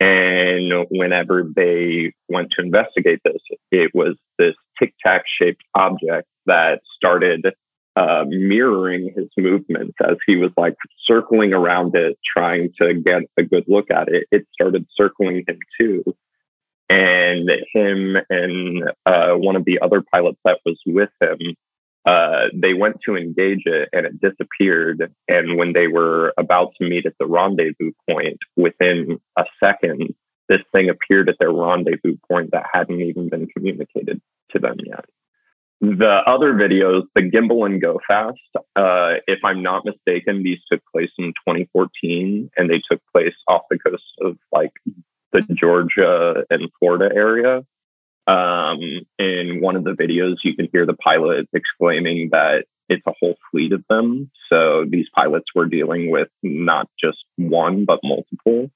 And whenever they went to investigate this, it was this tic-tac-shaped object that started Uh, mirroring his movements as he was like circling around it, trying to get a good look at it. It started circling him too. And him and uh, one of the other pilots that was with him, uh, they went to engage it and it disappeared. And when they were about to meet at the rendezvous point, within a second, this thing appeared at their rendezvous point that hadn't even been communicated to them yet. The other videos, the Gimbal and Go Fast, uh, if I'm not mistaken, these took place in twenty fourteen, and they took place off the coast of like the Georgia and Florida area. Um, in one of the videos, you can hear the pilot exclaiming that it's a whole fleet of them. So these pilots were dealing with not just one, but multiple.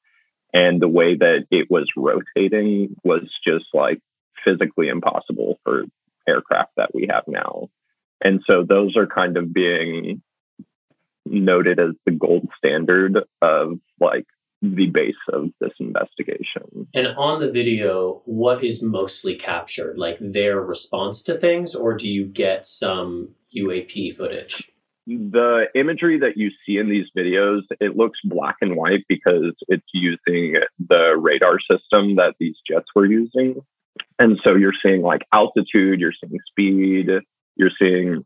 And the way that it was rotating was just like physically impossible for aircraft that we have now. And so those are kind of being noted as the gold standard of like the base of this investigation. And on the video, what is mostly captured? Like their response to things, or do you get some U A P footage? The imagery that you see in these videos, it looks black and white because it's using the radar system that these jets were using. And so you're seeing like altitude, you're seeing speed, you're seeing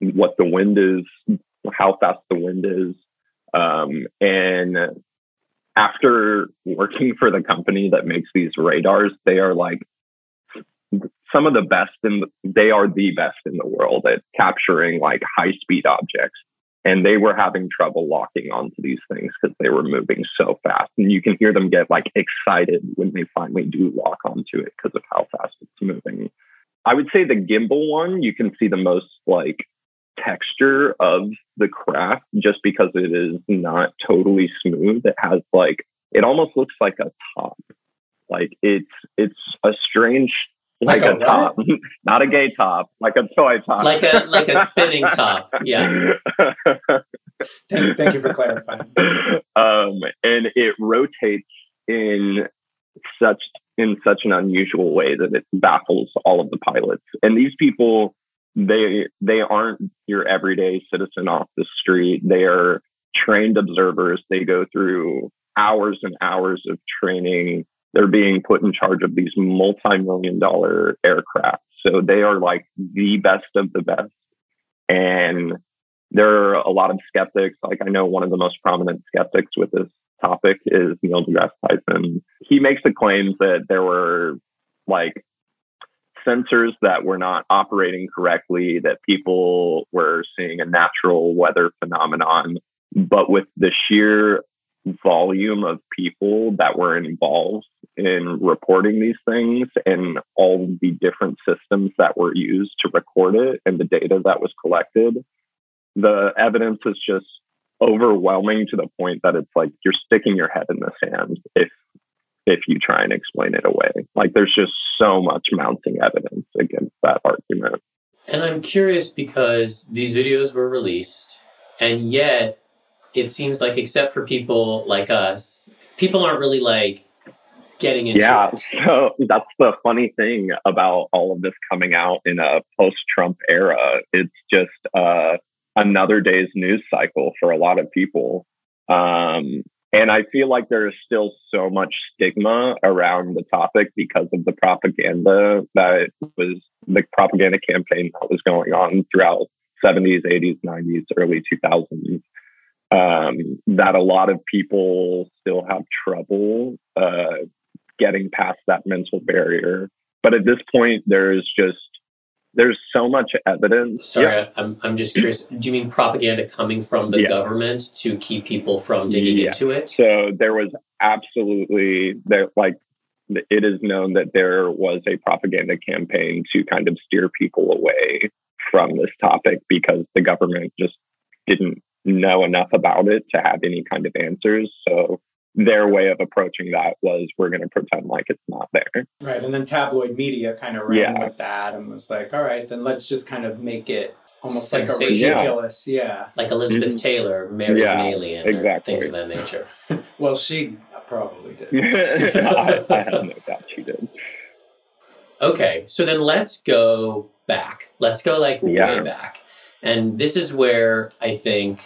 what the wind is, how fast the wind is. Um, and after working for the company that makes these radars, they are like some of the best in the, they are the best in the world at capturing like high speed objects. And they were having trouble locking onto these things because they were moving so fast. And you can hear them get like excited when they finally do lock onto it because of how fast it's moving. I would say the gimbal one, you can see the most like texture of the craft just because it is not totally smooth. It has like, it almost looks like a top. Like it's, it's a strange Like, like a, a top, not a gay top, like a toy top, like a like a spinning top. Yeah. thank, thank you for clarifying. Um, and it rotates in such in such an unusual way that it baffles all of the pilots. And these people, they they aren't your everyday citizen off the street. They are trained observers. They go through hours and hours of training. They're being put in charge of these multi-million dollar aircraft. So they are like the best of the best. And there are a lot of skeptics. Like I know one of the most prominent skeptics with this topic is Neil deGrasse Tyson. He makes the claim that there were like sensors that were not operating correctly, that people were seeing a natural weather phenomenon. But with the sheer volume of people that were involved in reporting these things and all the different systems that were used to record it and the data that was collected, the evidence is just overwhelming to the point that it's like you're sticking your head in the sand if if you try and explain it away. Like, there's just so much mounting evidence against that argument. And I'm curious, because these videos were released, and yet it seems like, except for people like us, people aren't really like getting into yeah, it. Yeah, so that's the funny thing about all of this coming out in a post-Trump era. It's just uh, another day's news cycle for a lot of people. Um, and I feel like there is still so much stigma around the topic because of the propaganda that was, the propaganda campaign that was going on throughout seventies, eighties, nineties, early two thousands. Um, that a lot of people still have trouble uh, getting past that mental barrier. But at this point, there's just, there's so much evidence. Sorry, yeah. I'm I'm just curious. Do you mean propaganda coming from the yeah. government to keep people from digging yeah. into it? So there was absolutely, there like, it is known that there was a propaganda campaign to kind of steer people away from this topic because the government just didn't know enough about it to have any kind of answers. So their way of approaching that was, we're going to pretend like it's not there. Right. And then tabloid media kind of ran yeah. with that and was like, all right, then let's just kind of make it almost like a ridiculous. Yeah. yeah. Like Elizabeth mm-hmm. Taylor marries yeah, an alien. Exactly. Things of that nature. Well, she probably did. I, I have no doubt she did. Okay. So then let's go back. Let's go like yeah. way back. And this is where I think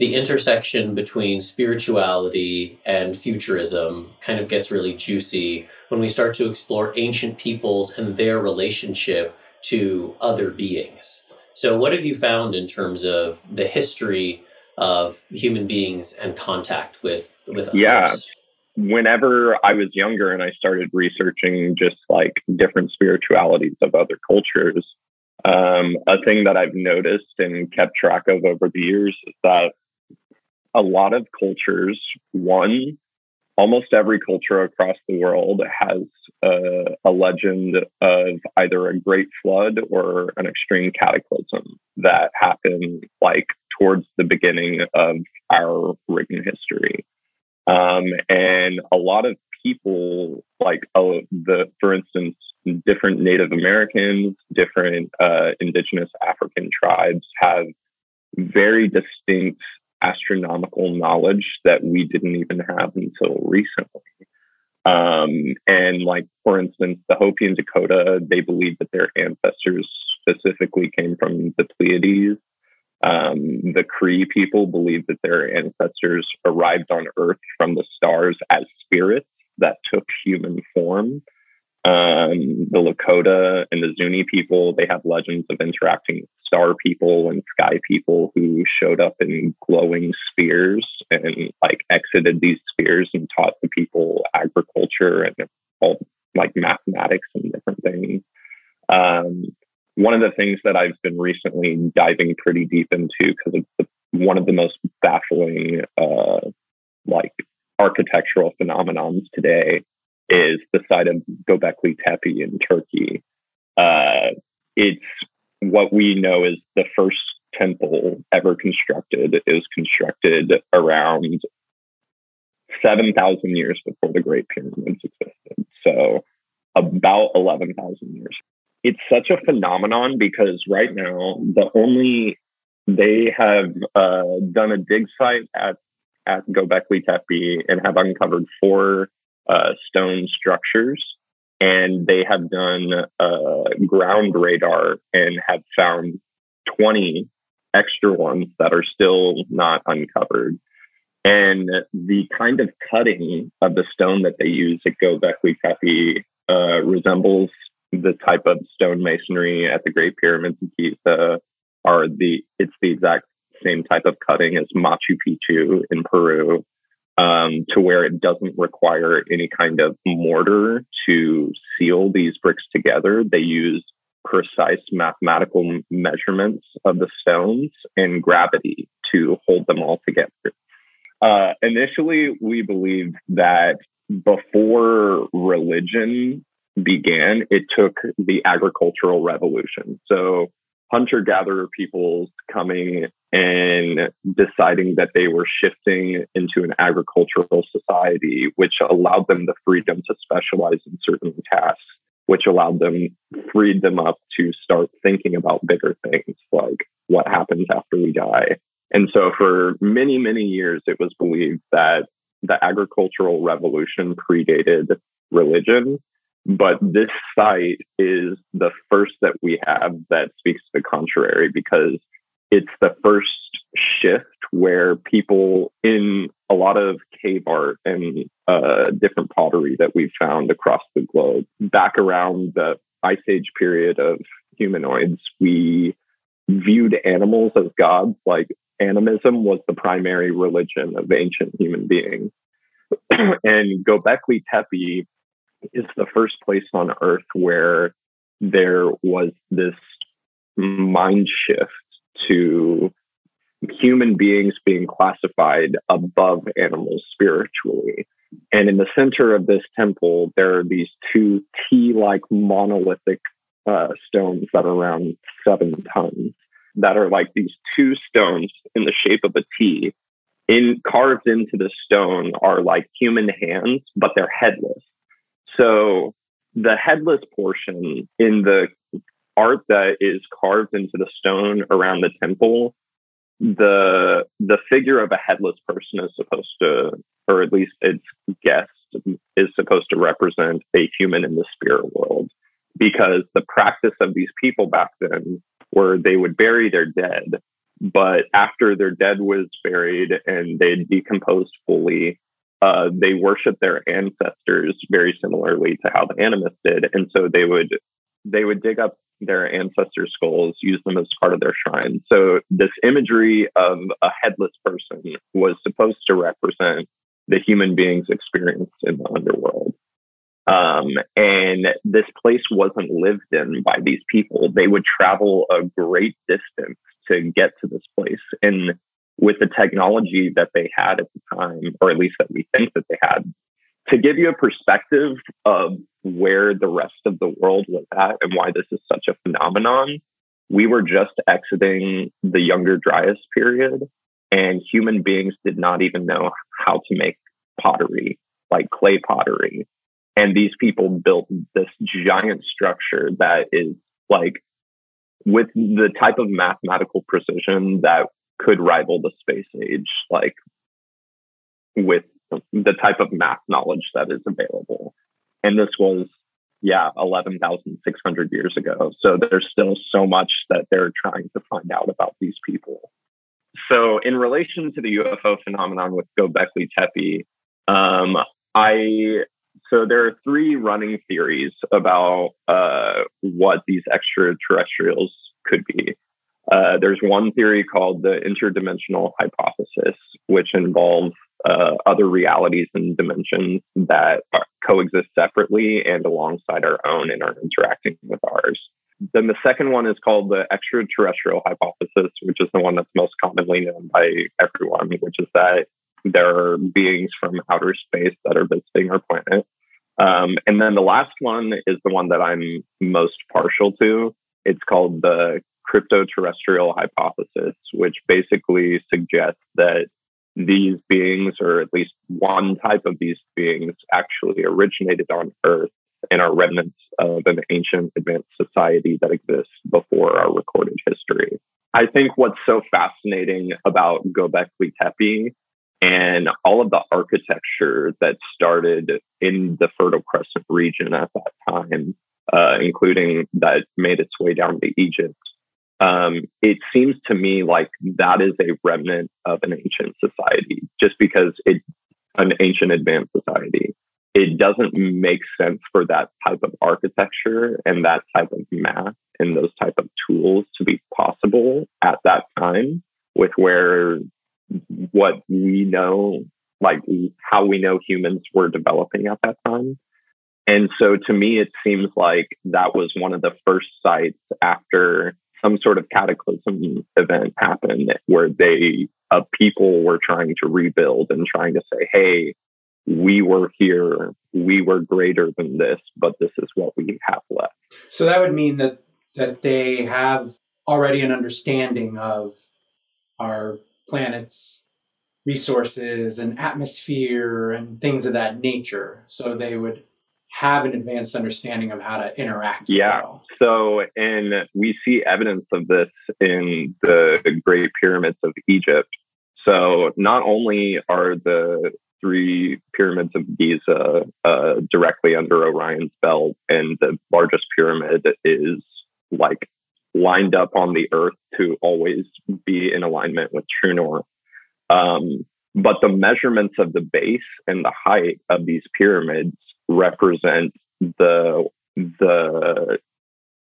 the intersection between spirituality and futurism kind of gets really juicy when we start to explore ancient peoples and their relationship to other beings. So what have you found in terms of the history of human beings and contact with, with yeah. others? Whenever I was younger and I started researching just like different spiritualities of other cultures, um, a thing that I've noticed and kept track of over the years is that a lot of cultures, one, almost every culture across the world has uh, a legend of either a great flood or an extreme cataclysm that happened like towards the beginning of our written history. Um, and a lot of people, like oh, the, for instance, different Native Americans, different uh, indigenous African tribes have very distinct astronomical knowledge that we didn't even have until recently. Um, and like, for instance, the Hopi and Dakota, they believe that their ancestors specifically came from the Pleiades. Um, the Cree people believe that their ancestors arrived on Earth from the stars as spirits that took human form. Um, the Lakota and the Zuni people, they have legends of interacting with star people and sky people who showed up in glowing spears and like exited these spears and taught the people agriculture and all like mathematics and different things. Um, one of the things that I've been recently diving pretty deep into, because it's the, one of the most baffling uh, like architectural phenomenons today, is the site of Göbekli Tepe in Turkey. Uh, it's what we know is the first temple ever constructed. It was constructed around seven thousand years before the Great Pyramids existed. So about eleven thousand years. It's such a phenomenon because right now, the only, they have uh, done a dig site at, at Göbekli Tepe and have uncovered four Uh, stone structures, and they have done uh, ground radar and have found twenty extra ones that are still not uncovered. And the kind of cutting of the stone that they use at Göbekli Tepe uh, resembles the type of stone masonry at the Great Pyramids of Giza. Are the it's the exact same type of cutting as Machu Picchu in Peru. um, to where it doesn't require any kind of mortar to seal these bricks together. They use precise mathematical measurements of the stones and gravity to hold them all together. Uh, initially, we believed that before religion began, it took the agricultural revolution. So hunter-gatherer peoples coming and deciding that they were shifting into an agricultural society, which allowed them the freedom to specialize in certain tasks, which allowed them, freed them up to start thinking about bigger things, like what happens after we die. And so for many, many years, it was believed that the agricultural revolution predated religion. But this site is the first that we have that speaks to the contrary, because it's the first shift where people in a lot of cave art and uh, different pottery that we've found across the globe, back around the Ice Age period of humanoids, we viewed animals as gods. Like, animism was the primary religion of ancient human beings. And Göbekli Tepe is the first place on Earth where there was this mind shift to human beings being classified above animals spiritually. And in the center of this temple, there are these two T-like monolithic uh, stones that are around seven tons, that are like these two stones in the shape of a T. In, carved into the stone are like human hands, but they're headless. So the headless portion in the art that is carved into the stone around the temple, the the figure of a headless person is supposed to, or at least it's guessed, is supposed to represent a human in the spirit world. Because the practice of these people back then were they would bury their dead, but after their dead was buried and they decomposed fully, Uh, they worship their ancestors very similarly to how the animists did, and so they would they would dig up their ancestors' skulls, use them as part of their shrine. So this imagery of a headless person was supposed to represent the human being's experience in the underworld. Um, and this place wasn't lived in by these people. They would travel a great distance to get to this place. And with the technology that they had at the time, or at least that we think that they had, to give you a perspective of where the rest of the world was at and why this is such a phenomenon, we were just exiting the Younger Dryas period, and human beings did not even know how to make pottery, like clay pottery. And these people built this giant structure that is like, with the type of mathematical precision that could rival the space age, like with the type of math knowledge that is available. And this was, yeah, eleven thousand six hundred years ago. So there's still so much that they're trying to find out about these people. So in relation to the U F O phenomenon with Göbekli Tepe, um, I... So there are three running theories about uh, what these extraterrestrials could be. Uh, there's one theory called the interdimensional hypothesis, which involves uh, other realities and dimensions that are, coexist separately and alongside our own and are interacting with ours. Then the second one is called the extraterrestrial hypothesis, which is the one that's most commonly known by everyone, which is that there are beings from outer space that are visiting our planet. Um, and then the last one is the one that I'm most partial to. It's called the crypto-terrestrial hypothesis, which basically suggests that these beings, or at least one type of these beings, actually originated on Earth and are remnants of an ancient advanced society that exists before our recorded history. I think what's so fascinating about Göbekli Tepe and all of the architecture that started in the Fertile Crescent region at that time, uh, including that made its way down to Egypt, Um, it seems to me like that is a remnant of an ancient society, just because it, an ancient advanced society. It doesn't make sense for that type of architecture and that type of math and those type of tools to be possible at that time with where what we know like how we know humans were developing at that time. And so to me, it seems like that was one of the first sites after some sort of cataclysm event happened where they, uh, people were trying to rebuild and trying to say, hey, we were here, we were greater than this, but this is what we have left. So that would mean that that they have already an understanding of our planet's resources and atmosphere and things of that nature. So they would have an advanced understanding of how to interact. Yeah. With so, and we see evidence of this in the Great Pyramids of Egypt. So not only are the three pyramids of Giza uh, directly under Orion's belt, and the largest pyramid is like lined up on the earth to always be in alignment with true north. Um, but the measurements of the base and the height of these pyramids represent the the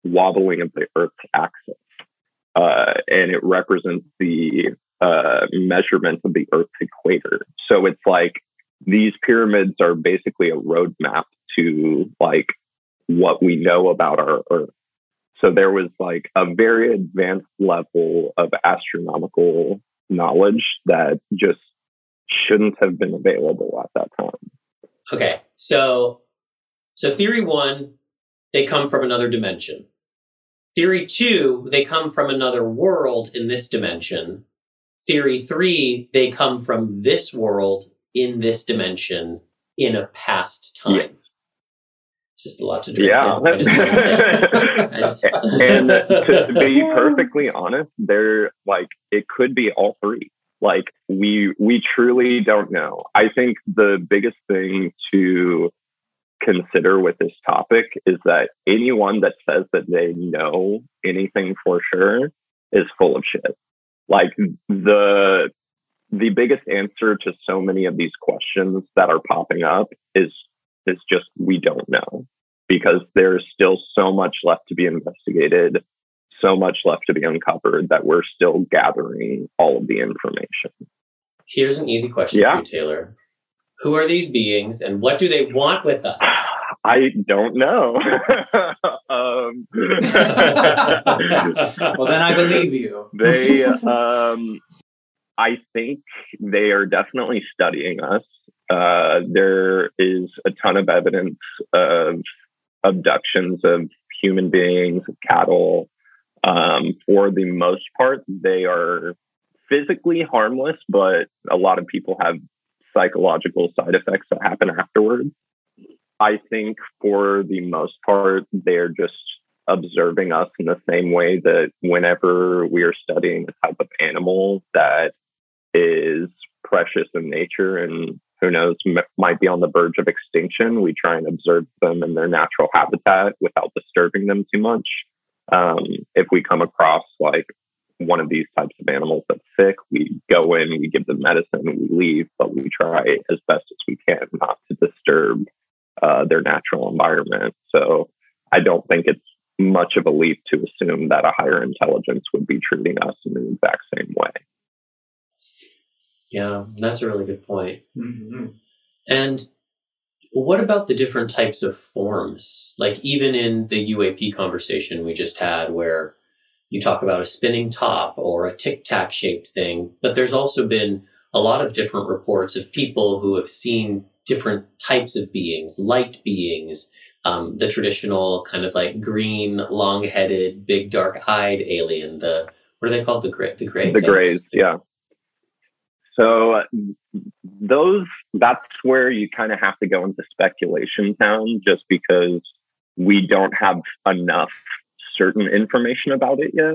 wobbling of the Earth's axis, uh, and it represents the uh, measurement of the Earth's equator. So it's like these pyramids are basically a roadmap to like what we know about our Earth. So there was like a very advanced level of astronomical knowledge that just shouldn't have been available at that time. Okay, so so theory one, they come from another dimension. Theory two, they come from another world in this dimension. Theory three, they come from this world in this dimension in a past time. Yeah. It's just a lot to drink. Yeah. I just want to say. I just... And to be perfectly honest, they're like, it could be all three. Like we we truly don't know. I think the biggest thing to consider with this topic is that anyone that says that they know anything for sure is full of shit. Like the the biggest answer to so many of these questions that are popping up is is just we don't know, because there's still so much left to be investigated, so much left to be uncovered that we're still gathering all of the information. Here's an easy question yeah. for you, Taylor. Who are these beings and what do they want with us? I don't know. um, well, then I believe you. They, um, I think they are definitely studying us. Uh, there is a ton of evidence of abductions of human beings, cattle. Um, for the most part, they are physically harmless, but a lot of people have psychological side effects that happen afterwards. I think for the most part, they're just observing us in the same way that whenever we are studying a type of animal that is precious in nature and who knows, m- might be on the verge of extinction, we try and observe them in their natural habitat without disturbing them too much. Um, if we come across like one of these types of animals that's sick, we go in, we give them medicine, we leave, but we try as best as we can not to disturb uh, their natural environment. So I don't think it's much of a leap to assume that a higher intelligence would be treating us in the exact same way. Yeah, that's a really good point. Mm-hmm. And what about the different types of forms? Like even in the U A P conversation we just had where you talk about a spinning top or a tic-tac shaped thing, but there's also been a lot of different reports of people who have seen different types of beings, light beings, um, the traditional kind of like green, long-headed, big, dark-eyed alien, the, what are they called? The gray, the gray. The grays, yeah. So those, that's where you kind of have to go into speculation town just because we don't have enough certain information about it yet,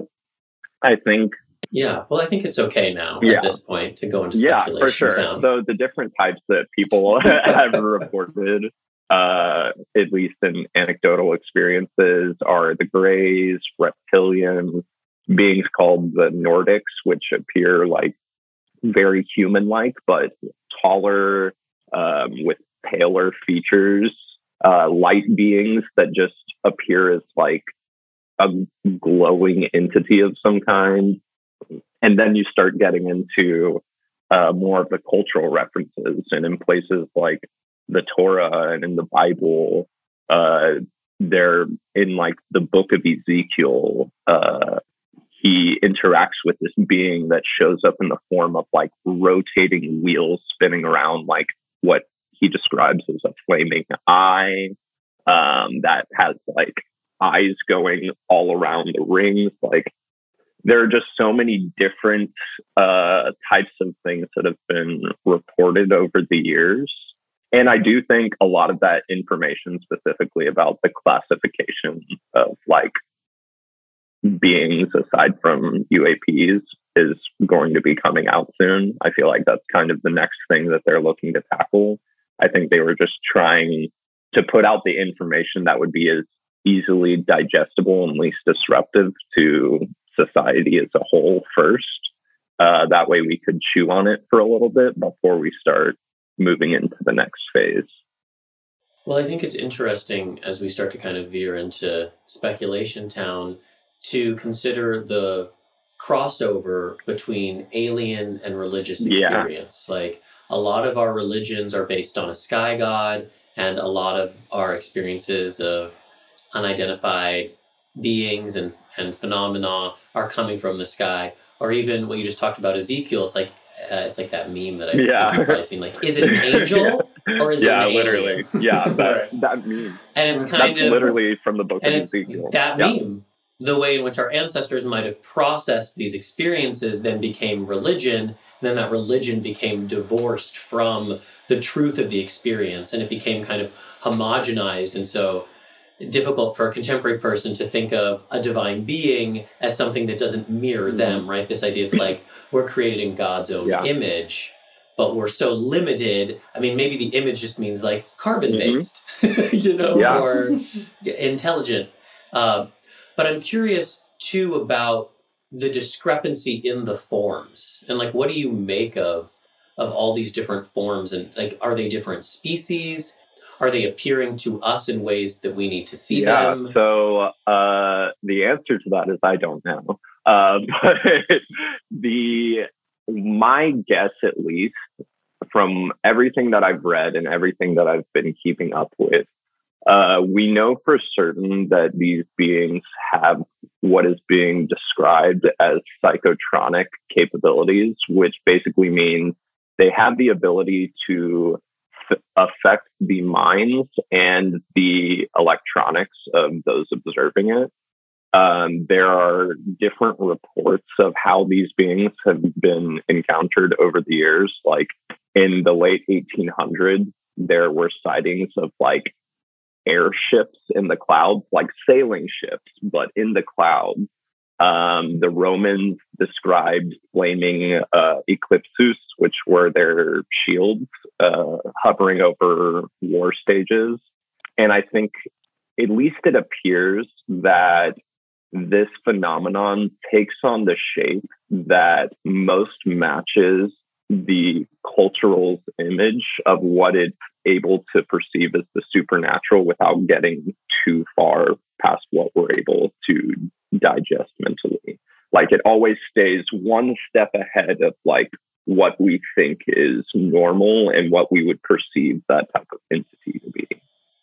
I think. Yeah, well, I think it's okay now yeah. at this point to go into speculation yeah, for sure. town. So the different types that people have reported, uh, at least in anecdotal experiences, are the grays, reptilian, beings called the Nordics, which appear like very human-like, but taller, um, with paler features, uh, light beings that just appear as like a glowing entity of some kind. And then you start getting into uh, more of the cultural references. And in places like the Torah and in the Bible, uh, they're in like the book of Ezekiel, uh, he interacts with this being that shows up in the form of like rotating wheels spinning around, like what he describes as a flaming eye um, that has like eyes going all around the rings. Like there are just so many different uh, types of things that have been reported over the years. And I do think a lot of that information specifically about the classification of like beings aside from U A Ps is going to be coming out soon. I feel like that's kind of the next thing that they're looking to tackle. I think they were just trying to put out the information that would be as easily digestible and least disruptive to society as a whole first. Uh, that way we could chew on it for a little bit before we start moving into the next phase. Well, I think it's interesting as we start to kind of veer into speculation town to consider the crossover between alien and religious experience. Yeah. Like a lot of our religions are based on a sky god, and a lot of our experiences of unidentified beings and, and phenomena are coming from the sky. Or even what you just talked about, Ezekiel, it's like, uh, it's like that meme that I yeah. think you've probably seen. Like, is it an angel yeah. or is yeah, it an literally. alien? Yeah, literally. Yeah, that meme. And it's kind That's of... literally from the book of Ezekiel. That yeah. meme. The way in which our ancestors might have processed these experiences then became religion. Then that religion became divorced from the truth of the experience, and it became kind of homogenized. And so difficult for a contemporary person to think of a divine being as something that doesn't mirror them, right? This idea of like, we're created in God's own yeah. image, but we're so limited. I mean, maybe the image just means like carbon-based, mm-hmm. you know, yeah. or intelligent. Uh, But I'm curious, too, about the discrepancy in the forms. And, like, what do you make of of all these different forms? And, like, are they different species? Are they appearing to us in ways that we need to see yeah, them? So uh, the answer to that is I don't know. Uh, but the my guess, at least, from everything that I've read and everything that I've been keeping up with, Uh, we know for certain that these beings have what is being described as psychotronic capabilities, which basically means they have the ability to f- affect the minds and the electronics of those observing it. Um, there are different reports of how these beings have been encountered over the years. Like in the late eighteen hundreds, there were sightings of like airships in the clouds, like sailing ships, but in the clouds. Um, the Romans described flaming uh, eclipsus, which were their shields uh, hovering over war stages. And I think at least it appears that this phenomenon takes on the shape that most matches the cultural image of what it's able to perceive as the supernatural without getting too far past what we're able to digest mentally. Like it always stays one step ahead of like what we think is normal and what we would perceive that type of entity to be.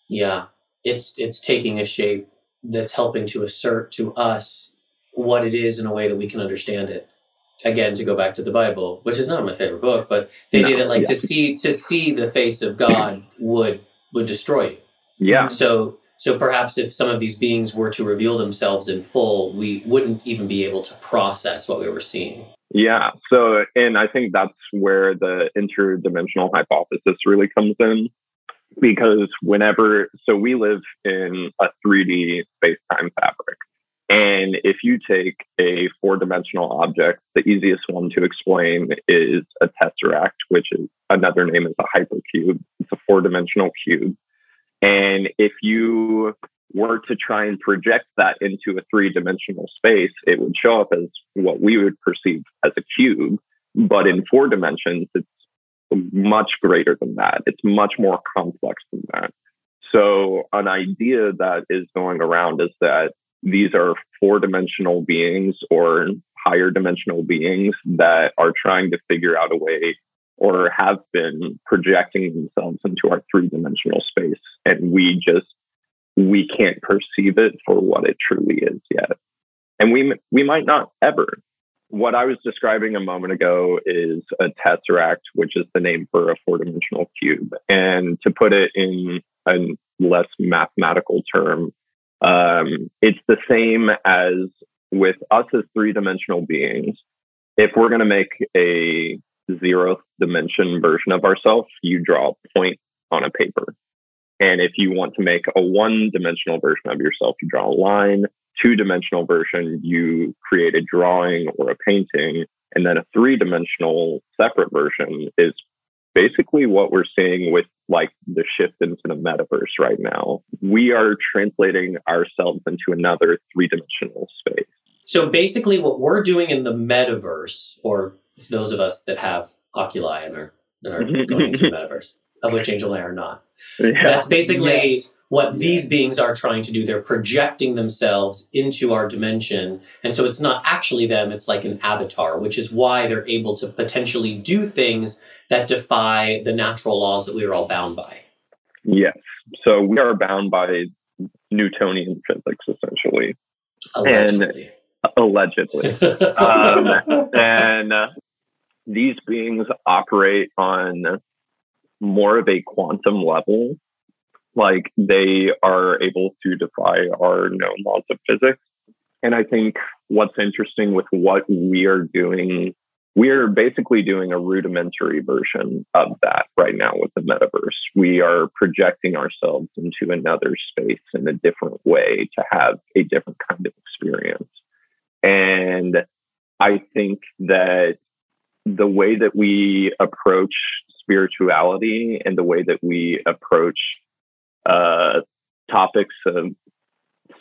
Yeah. It's, it's taking a shape that's helping to assert to us what it is in a way that we can understand it. Again, to go back to the Bible, which is not my favorite book, but they no, did it like yeah. to see to see the face of God would would destroy you. Yeah. So so perhaps if some of these beings were to reveal themselves in full, we wouldn't even be able to process what we were seeing. Yeah. So and I think that's where the interdimensional hypothesis really comes in. Because whenever so we live in a three D space-time fabric. And if you take a four-dimensional object, the easiest one to explain is a tesseract, which is another name is a hypercube. It's a four-dimensional cube. And if you were to try and project that into a three-dimensional space, it would show up as what we would perceive as a cube. But in four dimensions, it's much greater than that. It's much more complex than that. So an idea that is going around is that these are four-dimensional beings or higher dimensional beings that are trying to figure out a way, or have been projecting themselves into our three-dimensional space. And we just, we can't perceive it for what it truly is yet. And we we might not ever. What I was describing a moment ago is a tesseract, which is the name for a four-dimensional cube. And to put it in a less mathematical term, um, it's the same as with us as three-dimensional beings. If we're going to make a zeroth dimension version of ourselves, you draw a point on a paper. And if you want to make a one-dimensional version of yourself, you draw a line. Two-dimensional version, you create a drawing or a painting. And then a three-dimensional separate version is basically what we're seeing with like the shift into the metaverse right now. We are translating ourselves into another three-dimensional space. So basically what we're doing in the metaverse, or those of us that have oculi and are, and are going to the metaverse, of which Angel and I are not. Yeah. That's basically yes. what these yes. beings are trying to do. They're projecting themselves into our dimension. And so it's not actually them, it's like an avatar, which is why they're able to potentially do things that defy the natural laws that we are all bound by. Yes. So we are bound by Newtonian physics, essentially. Allegedly. And, allegedly. um, and uh, these beings operate on more of a quantum level. Like, they are able to defy our known laws of physics. And I think what's interesting with what we are doing, we are basically doing a rudimentary version of that right now with the metaverse. We are projecting ourselves into another space in a different way to have a different kind of experience. And I think that the way that we approach spirituality and the way that we approach uh, topics of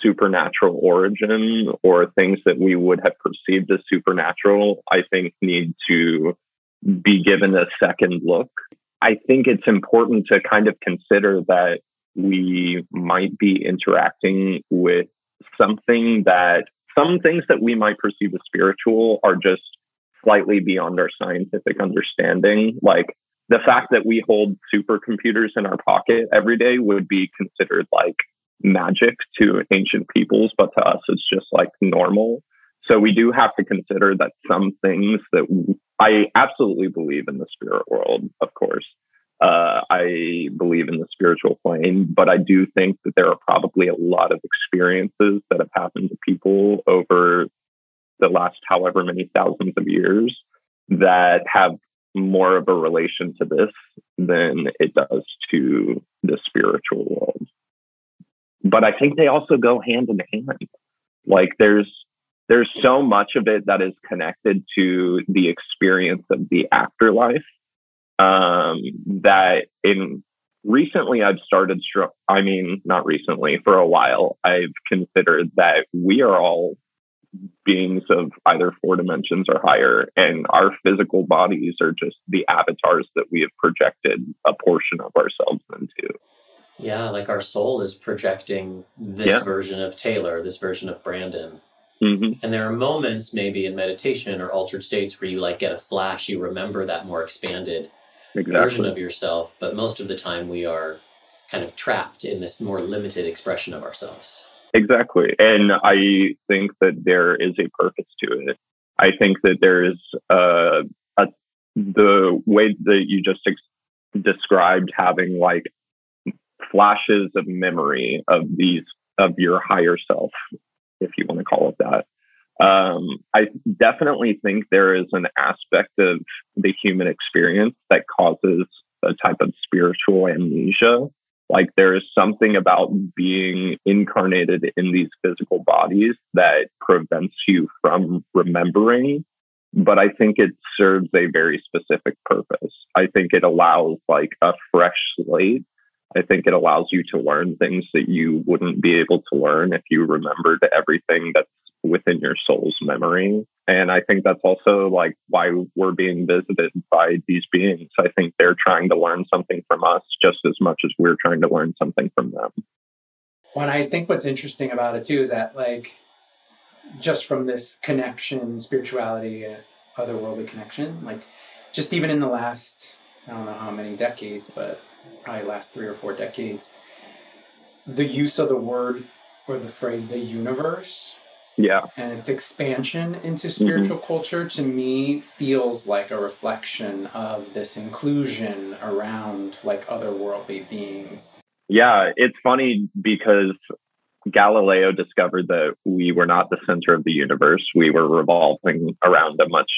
supernatural origin or things that we would have perceived as supernatural, I think need to be given a second look. I think it's important to kind of consider that we might be interacting with something that some things that we might perceive as spiritual are just slightly beyond our scientific understanding. Like, the fact that we hold supercomputers in our pocket every day would be considered like magic to ancient peoples, but to us, it's just like normal. So we do have to consider that some things that we, I absolutely believe in the spirit world, of course. Uh, I believe in the spiritual plane, but I do think that there are probably a lot of experiences that have happened to people over the last however many thousands of years that have more of a relation to this than it does to the spiritual world. But I think they also go hand in hand. Like, there's there's so much of it that is connected to the experience of the afterlife um, that in recently I've started, str- I mean, not recently, for a while, I've considered that we are all beings of either four dimensions or higher, and our physical bodies are just the avatars that we have projected a portion of ourselves into. Yeah, like our soul is projecting this yeah. version of Taylor, this version of Brandon. Mm-hmm. And there are moments maybe in meditation or altered states where you like get a flash, you remember that more expanded exactly. version of yourself, but most of the time we are kind of trapped in this more limited expression of ourselves. Exactly. And I think that there is a purpose to it. I think that there is uh, a, the way that you just ex- described having like flashes of memory of these, of your higher self, if you want to call it that. Um, I definitely think there is an aspect of the human experience that causes a type of spiritual amnesia. Like, there is something about being incarnated in these physical bodies that prevents you from remembering, but I think it serves a very specific purpose. I think it allows like a fresh slate. I think it allows you to learn things that you wouldn't be able to learn if you remembered everything that's within your soul's memory. And I think that's also like why we're being visited by these beings. I think they're trying to learn something from us just as much as we're trying to learn something from them. Well, and I think what's interesting about it too is that like just from this connection, spirituality, uh, otherworldly connection, like just even in the last, I don't know how many decades, but probably last three or four decades, the use of the word or the phrase, the universe, yeah, and its expansion into spiritual mm-hmm. culture, to me feels like a reflection of this inclusion around like otherworldly beings. Yeah, it's funny because Galileo discovered that we were not the center of the universe. We were revolving around a much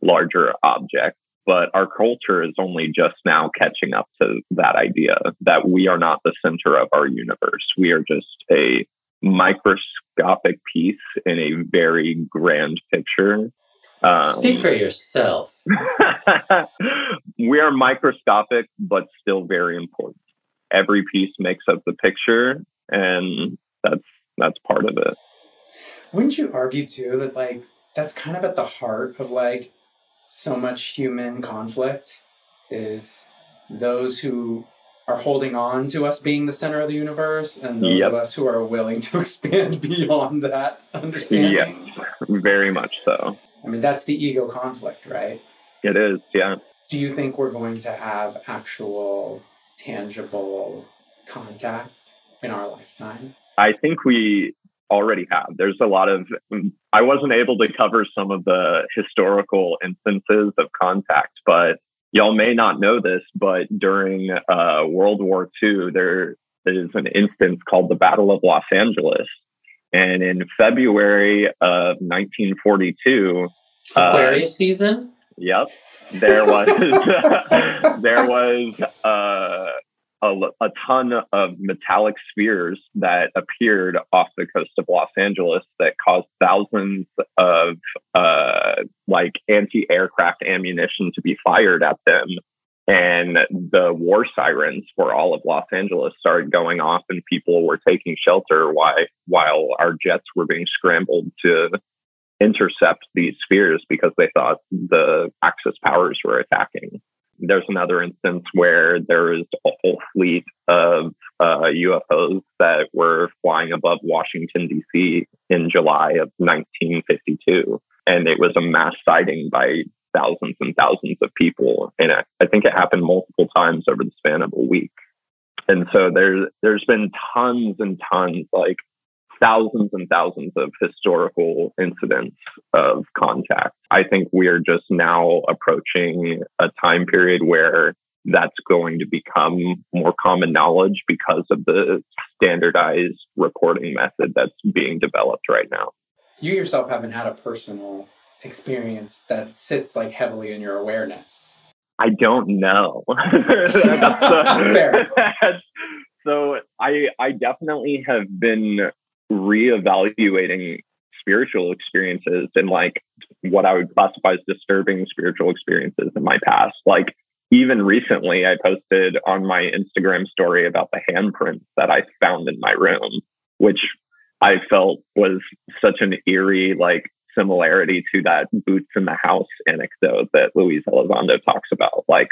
larger object, but our culture is only just now catching up to that idea that we are not the center of our universe. We are just a microscopic piece in a very grand picture. Um, Speak for yourself. We are microscopic, but still very important. Every piece makes up the picture, and that's that's part of it. Wouldn't you argue too that like that's kind of at the heart of like so much human conflict, is those who are holding on to us being the center of the universe and those yep. of us who are willing to expand beyond that understanding? Yeah, very much so. I mean, that's the ego conflict, right? It is, yeah. Do you think we're going to have actual tangible contact in our lifetime? I think we already have. There's a lot of, I wasn't able to cover some of the historical instances of contact, but y'all may not know this, but during uh, World War Two, there is an instance called the Battle of Los Angeles. And in February of nineteen forty-two... Aquarius uh, season? Yep. There was, there was uh, a, a ton of metallic spheres that appeared off the coast of Los Angeles that caused thousands of uh, like anti-aircraft ammunition to be fired at them. And the war sirens for all of Los Angeles started going off, and people were taking shelter while, while our jets were being scrambled to intercept these spheres because they thought the Axis powers were attacking. There's another instance where there is a whole fleet of uh, U F Os that were flying above Washington, D C in July of nineteen fifty-two. And it was a mass sighting by thousands and thousands of people. And I, I think it happened multiple times over the span of a week. And so there, there's been tons and tons, like thousands and thousands of historical incidents of contact. I think we are just now approaching a time period where that's going to become more common knowledge because of the standardized recording method that's being developed right now. You yourself haven't had a personal experience that sits like heavily in your awareness. I don't know. That's, uh, Fair. So I, I definitely have been reevaluating spiritual experiences and like what I would classify as disturbing spiritual experiences in my past. Like even recently, I posted on my Instagram story about the handprints that I found in my room, which I felt was such an eerie like similarity to that boots in the house anecdote that Luis Elizondo talks about. Like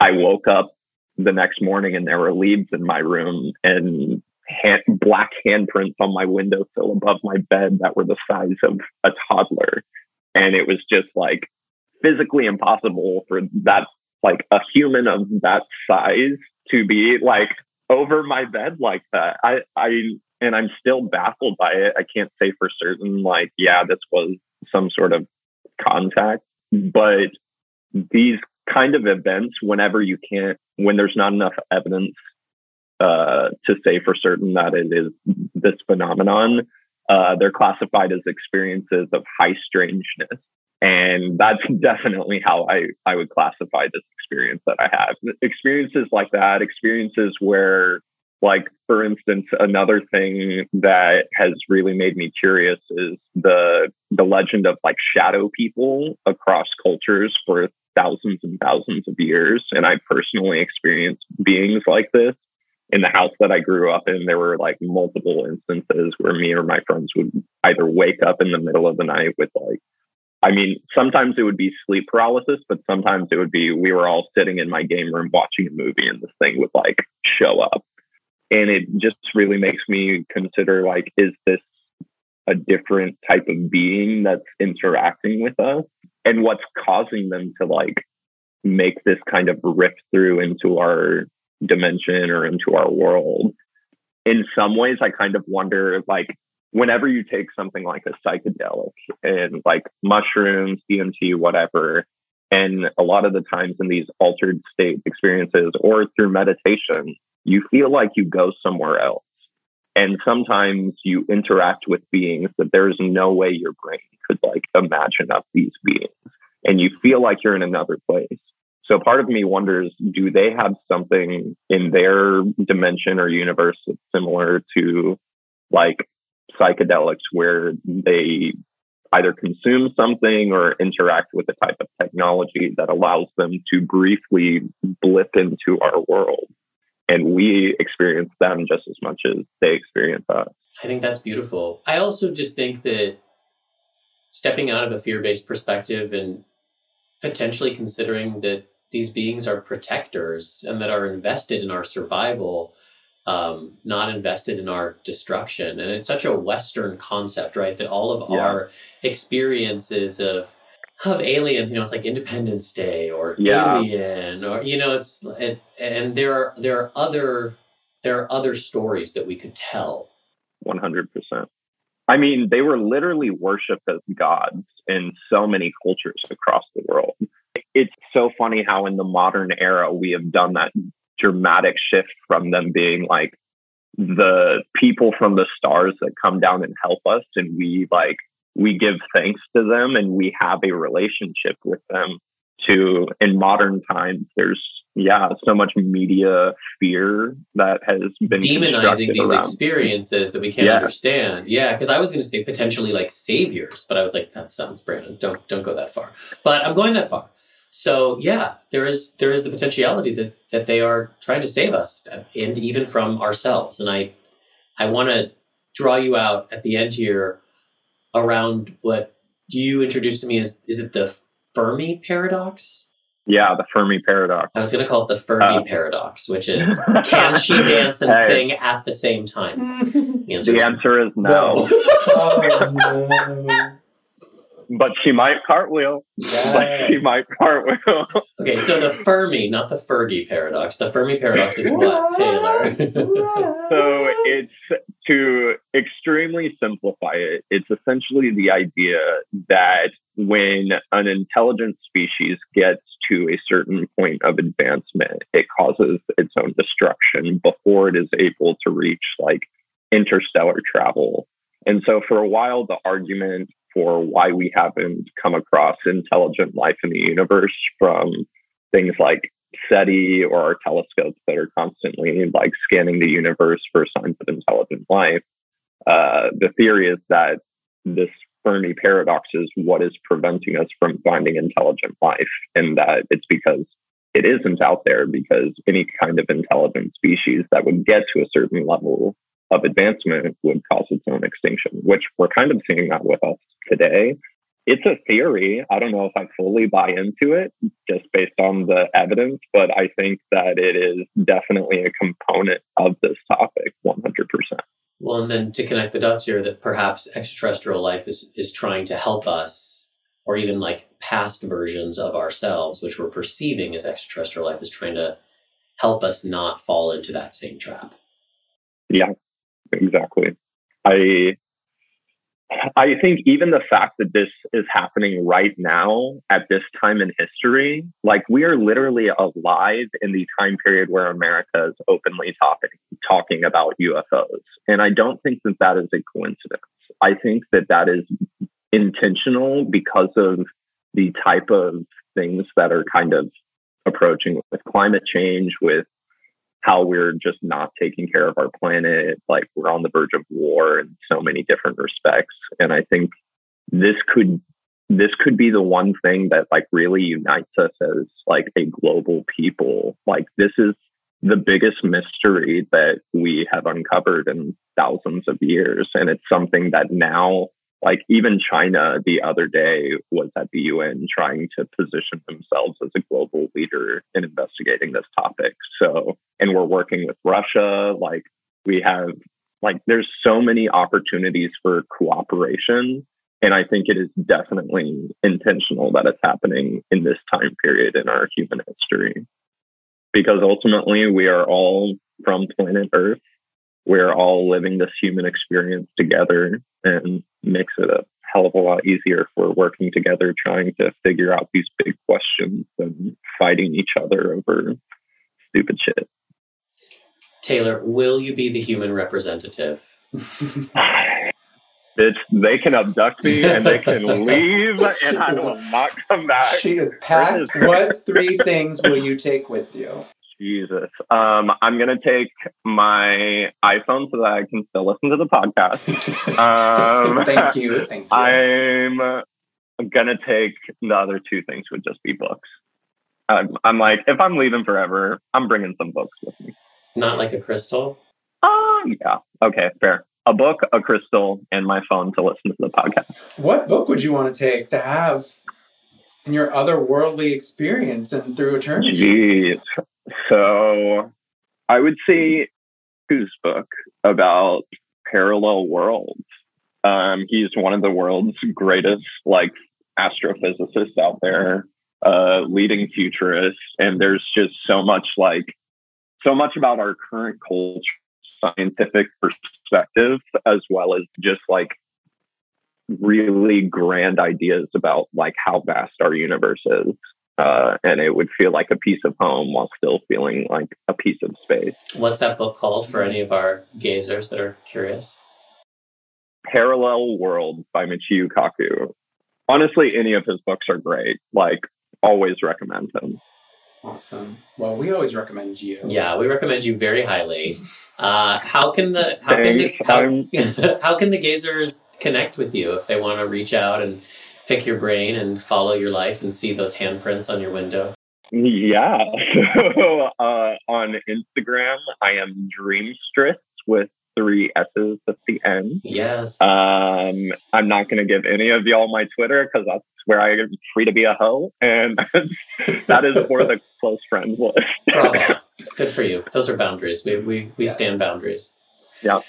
I woke up the next morning and there were leaves in my room and Hand, black handprints on my windowsill above my bed that were the size of a toddler. And it was just like physically impossible for that, like a human of that size to be like over my bed like that. I, I, and I'm still baffled by it. I can't say for certain, like, yeah, this was some sort of contact, but these kind of events, whenever you can't, when there's not enough evidence Uh, to say for certain that it is this phenomenon, uh, they're classified as experiences of high strangeness. And that's definitely how I, I would classify this experience that I have. Experiences like that, experiences where, like, for instance, another thing that has really made me curious is the the legend of, like, shadow people across cultures for thousands and thousands of years. And I personally experienced beings like this. In the house that I grew up in, there were like multiple instances where me or my friends would either wake up in the middle of the night with like, I mean, sometimes it would be sleep paralysis, but sometimes it would be, we were all sitting in my game room watching a movie and this thing would like show up. And it just really makes me consider like, is this a different type of being that's interacting with us, and what's causing them to like make this kind of rift through into our dimension or into our world. In some ways, I kind of wonder, like, whenever you take something like a psychedelic and like mushrooms, D M T, whatever, and a lot of the times in these altered state experiences or through meditation, you feel like you go somewhere else. And sometimes you interact with beings that there's no way your brain could like imagine up these beings. And you feel like you're in another place. So part of me wonders, do they have something in their dimension or universe that's similar to like psychedelics, where they either consume something or interact with a type of technology that allows them to briefly blip into our world? And we experience them just as much as they experience us. I think that's beautiful. I also just think that stepping out of a fear-based perspective and potentially considering that these beings are protectors and that are invested in our survival, um, not invested in our destruction. And it's such a Western concept, right? That all of yeah. our experiences of of aliens, you know, it's like Independence Day or yeah. Alien, or, you know, it's, it, and there are, there are other, there are other stories that we could tell. one hundred percent. I mean, they were literally worshipped as gods in so many cultures across the world. It's so funny how in the modern era, we have done that dramatic shift from them being like the people from the stars that come down and help us. And we like, we give thanks to them and we have a relationship with them, to in modern times, there's, yeah, so much media fear that has been demonizing these around. Experiences that we can't yeah. understand. Yeah, because I was going to say potentially like saviors, but I was like, that sounds, Brandon, don't don't go that far. But I'm going that far. So yeah, there is there is the potentiality that that they are trying to save us, and even from ourselves. And I I want to draw you out at the end here around what you introduced to me as, is it the Fermi paradox? Yeah, the Fermi paradox. I was going to call it the Fermi uh, paradox, which is, can she dance and hey. sing at the same time? The answer, the is, answer is no. no. But she might cartwheel. Yes. But she might cartwheel. Okay, so the Fermi, not the Fergie paradox. The Fermi paradox is what, Taylor? So it's, to extremely simplify it, it's essentially the idea that when an intelligent species gets to a certain point of advancement, it causes its own destruction before it is able to reach like interstellar travel. And so for a while, the argument for why we haven't come across intelligent life in the universe from things like SETI or our telescopes that are constantly like scanning the universe for signs of intelligent life. Uh, the theory is that this Fermi paradox is what is preventing us from finding intelligent life, and that it's because it isn't out there, because any kind of intelligent species that would get to a certain level of advancement would cause its own extinction, which we're kind of seeing that with us today. It's a theory. I don't know if I fully buy into it just based on the evidence, but I think that it is definitely a component of this topic, one hundred percent. Well, and then to connect the dots here, that perhaps extraterrestrial life is, is trying to help us, or even like past versions of ourselves, which we're perceiving as extraterrestrial life, is trying to help us not fall into that same trap. Yeah. Exactly. I I think even the fact that this is happening right now at this time in history, like we are literally alive in the time period where America is openly talking, talking about U F Os. And I don't think that that is a coincidence. I think that that is intentional because of the type of things that are kind of approaching with climate change, with how we're just not taking care of our planet, like we're on the verge of war in so many different respects. And I think this could this could be the one thing that like really unites us as like a global people. Like this is the biggest mystery that we have uncovered in thousands of years. And it's something that now, like even China the other day was at the U N trying to position themselves as a global leader in investigating this topic. So, and we're working with Russia. Like we have Like, there's so many opportunities for cooperation. And I think it is definitely intentional that it's happening in this time period in our human history. Because ultimately, we are all from planet Earth. We're all living this human experience together, and makes it a hell of a lot easier for working together, trying to figure out these big questions and fighting each other over stupid shit. Taylor, will you be the human representative? Bitch, they can abduct me and they can leave and I will not come back. She is packed. What three things will you take with you? Jesus. Um, I'm going to take my iPhone so that I can still listen to the podcast. Um, Thank you. Thank you. I'm going to take the other two things would just be books. Um, I'm like, if I'm leaving forever, I'm bringing some books with me. Not like a crystal? Oh, uh, yeah. Okay, fair. A book, a crystal, and my phone to listen to the podcast. What book would you want to take to have in your otherworldly experience and through eternity? Jeez. So I would say his book about Parallel Worlds. Um, he's one of the world's greatest, like, astrophysicists out there, uh, leading futurist. And there's just so much, like, so much about our current culture, scientific perspective, as well as just, like, really grand ideas about, like, how vast our universe is. Uh, and it would feel like a piece of home while still feeling like a piece of space. What's that book called for any of our gazers that are curious? Parallel Worlds by Michio Kaku. Honestly, any of his books are great. Like, always recommend them. Awesome. Well, we always recommend you. Yeah, we recommend you very highly. Uh, how can the how Thanks. can the, how, how can the gazers connect with you if they want to reach out and pick your brain and follow your life and see those handprints on your window? Yeah. So uh, on Instagram, I am Dreamstress with three S's at the end. Yes. Um, I'm not going to give any of y'all my Twitter because that's where I am free to be a hoe. And that is for the close friends list. Bravo. Good for you. Those are boundaries. We we, we yes. stand boundaries. Yeah.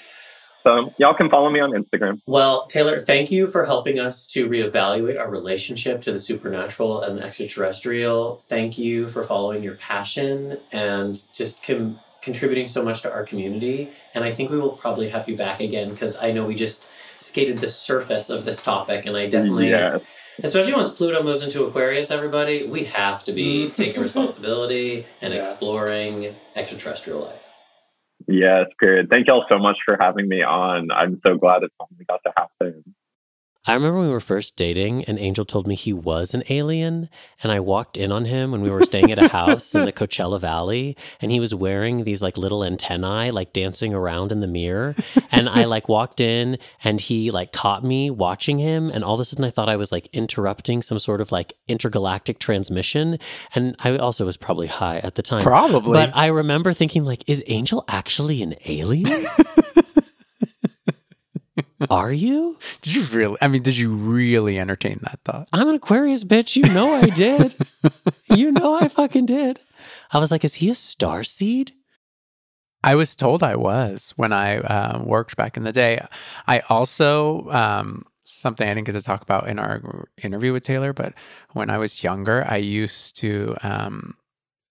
So y'all can follow me on Instagram. Well, Taylor, thank you for helping us to reevaluate our relationship to the supernatural and the extraterrestrial. Thank you for following your passion and just com- contributing so much to our community. And I think we will probably have you back again, because I know we just skated the surface of this topic. And I definitely, yeah. especially once Pluto moves into Aquarius, everybody, we have to be taking responsibility and yeah. exploring extraterrestrial life. Yes, period. Thank y'all so much for having me on. I'm so glad it finally got to happen. I remember when we were first dating and Angel told me he was an alien, and I walked in on him when we were staying at a house in the Coachella Valley, and he was wearing these, like, little antennae, like, dancing around in the mirror, and I, like, walked in and he, like, caught me watching him, and all of a sudden I thought I was, like, interrupting some sort of, like, intergalactic transmission, and I also was probably high at the time. Probably. But I remember thinking, like, is Angel actually an alien? Are you? Did you really? I mean, did you really entertain that thought? I'm an Aquarius, bitch. You know I did. You know I fucking did. I was like, is he a starseed? I was told I was when I uh, worked back in the day. I also, um, something I didn't get to talk about in our interview with Taylor, but when I was younger, I used to um,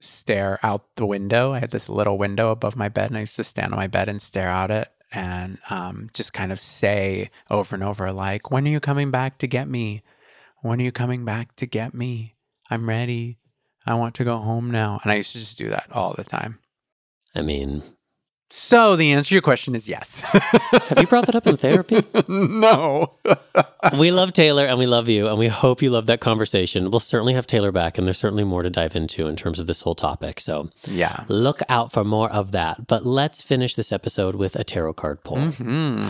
stare out the window. I had this little window above my bed, and I used to stand on my bed and stare out it. And um, just kind of say over and over, like, when are you coming back to get me? When are you coming back to get me? I'm ready. I want to go home now. And I used to just do that all the time. I mean... So the answer to your question is yes. Have you brought that up in therapy? No. We love Taylor and we love you. And we hope you love that conversation. We'll certainly have Taylor back. And there's certainly more to dive into in terms of this whole topic. So yeah, look out for more of that. But let's finish this episode with a tarot card pull. Mm-hmm.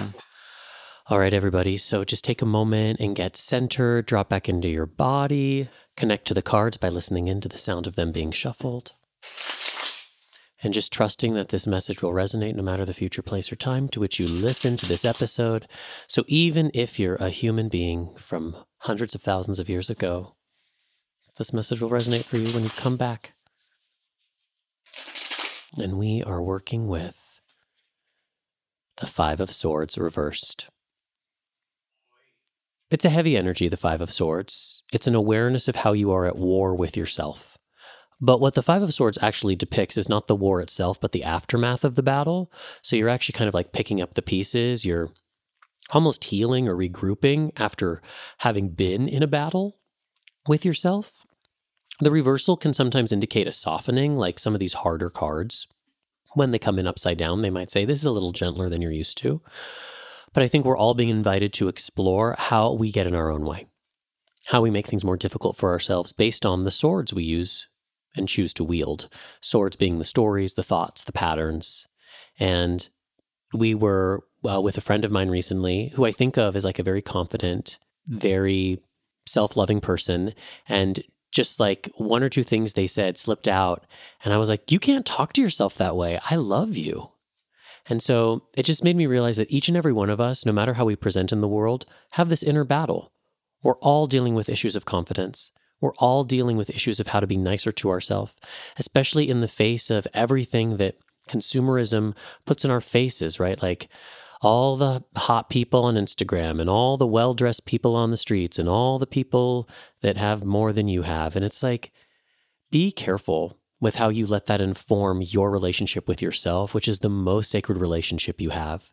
All right, everybody. So just take a moment and get centered. Drop back into your body. Connect to the cards by listening in to the sound of them being shuffled. And just trusting that this message will resonate no matter the future, place, or time to which you listen to this episode. So even if you're a human being from hundreds of thousands of years ago, this message will resonate for you when you come back. And we are working with the Five of Swords reversed. It's a heavy energy, the Five of Swords. It's an awareness of how you are at war with yourself. But what the Five of Swords actually depicts is not the war itself, but the aftermath of the battle. So you're actually kind of like picking up the pieces. You're almost healing or regrouping after having been in a battle with yourself. The reversal can sometimes indicate a softening, like some of these harder cards. When they come in upside down, they might say, this is a little gentler than you're used to. But I think we're all being invited to explore how we get in our own way, how we make things more difficult for ourselves based on the swords we use and choose to wield. Swords being the stories, the thoughts, the patterns. And we were uh, with a friend of mine recently who I think of as like a very confident, very self-loving person, and just like one or two things they said slipped out. And I was like, you can't talk to yourself that way. I love you. And so it just made me realize that each and every one of us, no matter how we present in the world, have this inner battle. We're all dealing with issues of confidence. We're all dealing with issues of how to be nicer to ourselves, especially in the face of everything that consumerism puts in our faces, right? Like all the hot people on Instagram and all the well-dressed people on the streets and all the people that have more than you have. And it's like, be careful with how you let that inform your relationship with yourself, which is the most sacred relationship you have.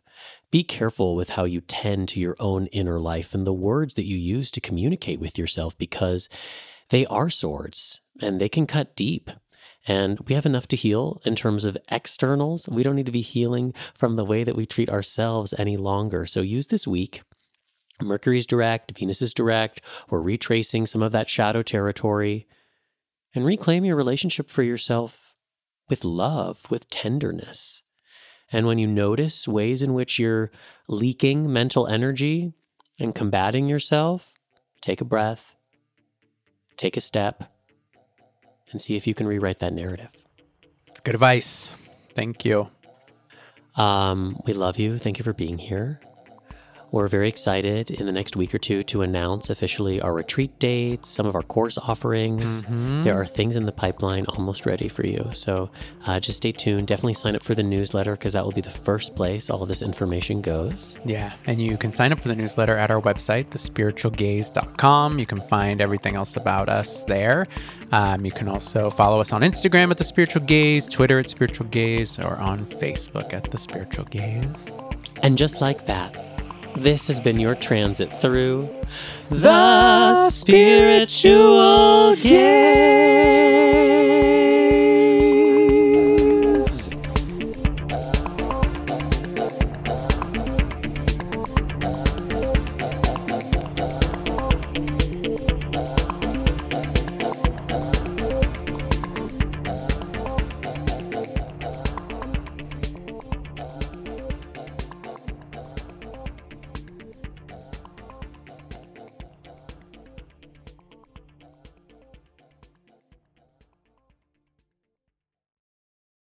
Be careful with how you tend to your own inner life and the words that you use to communicate with yourself, because they are swords and they can cut deep. And we have enough to heal in terms of externals. We don't need to be healing from the way that we treat ourselves any longer. So use this week. Mercury's direct, Venus is direct. We're retracing some of that shadow territory. And reclaim your relationship for yourself with love, with tenderness. And when you notice ways in which you're leaking mental energy and combating yourself, take a breath, take a step, and see if you can rewrite that narrative. That's good advice. Thank you. Um, we love you. Thank you for being here. We're very excited in the next week or two to announce officially our retreat dates, some of our course offerings. Mm-hmm. There are things in the pipeline almost ready for you. So uh, just stay tuned. Definitely sign up for the newsletter, because that will be the first place all of this information goes. Yeah. And you can sign up for the newsletter at our website, the spiritual gaze dot com. You can find everything else about us there. Um, you can also follow us on Instagram at The Spiritual Gaze, Twitter at Spiritual Gaze, or on Facebook at The Spiritual Gaze. And just like that, this has been your transit through the spiritual gaze.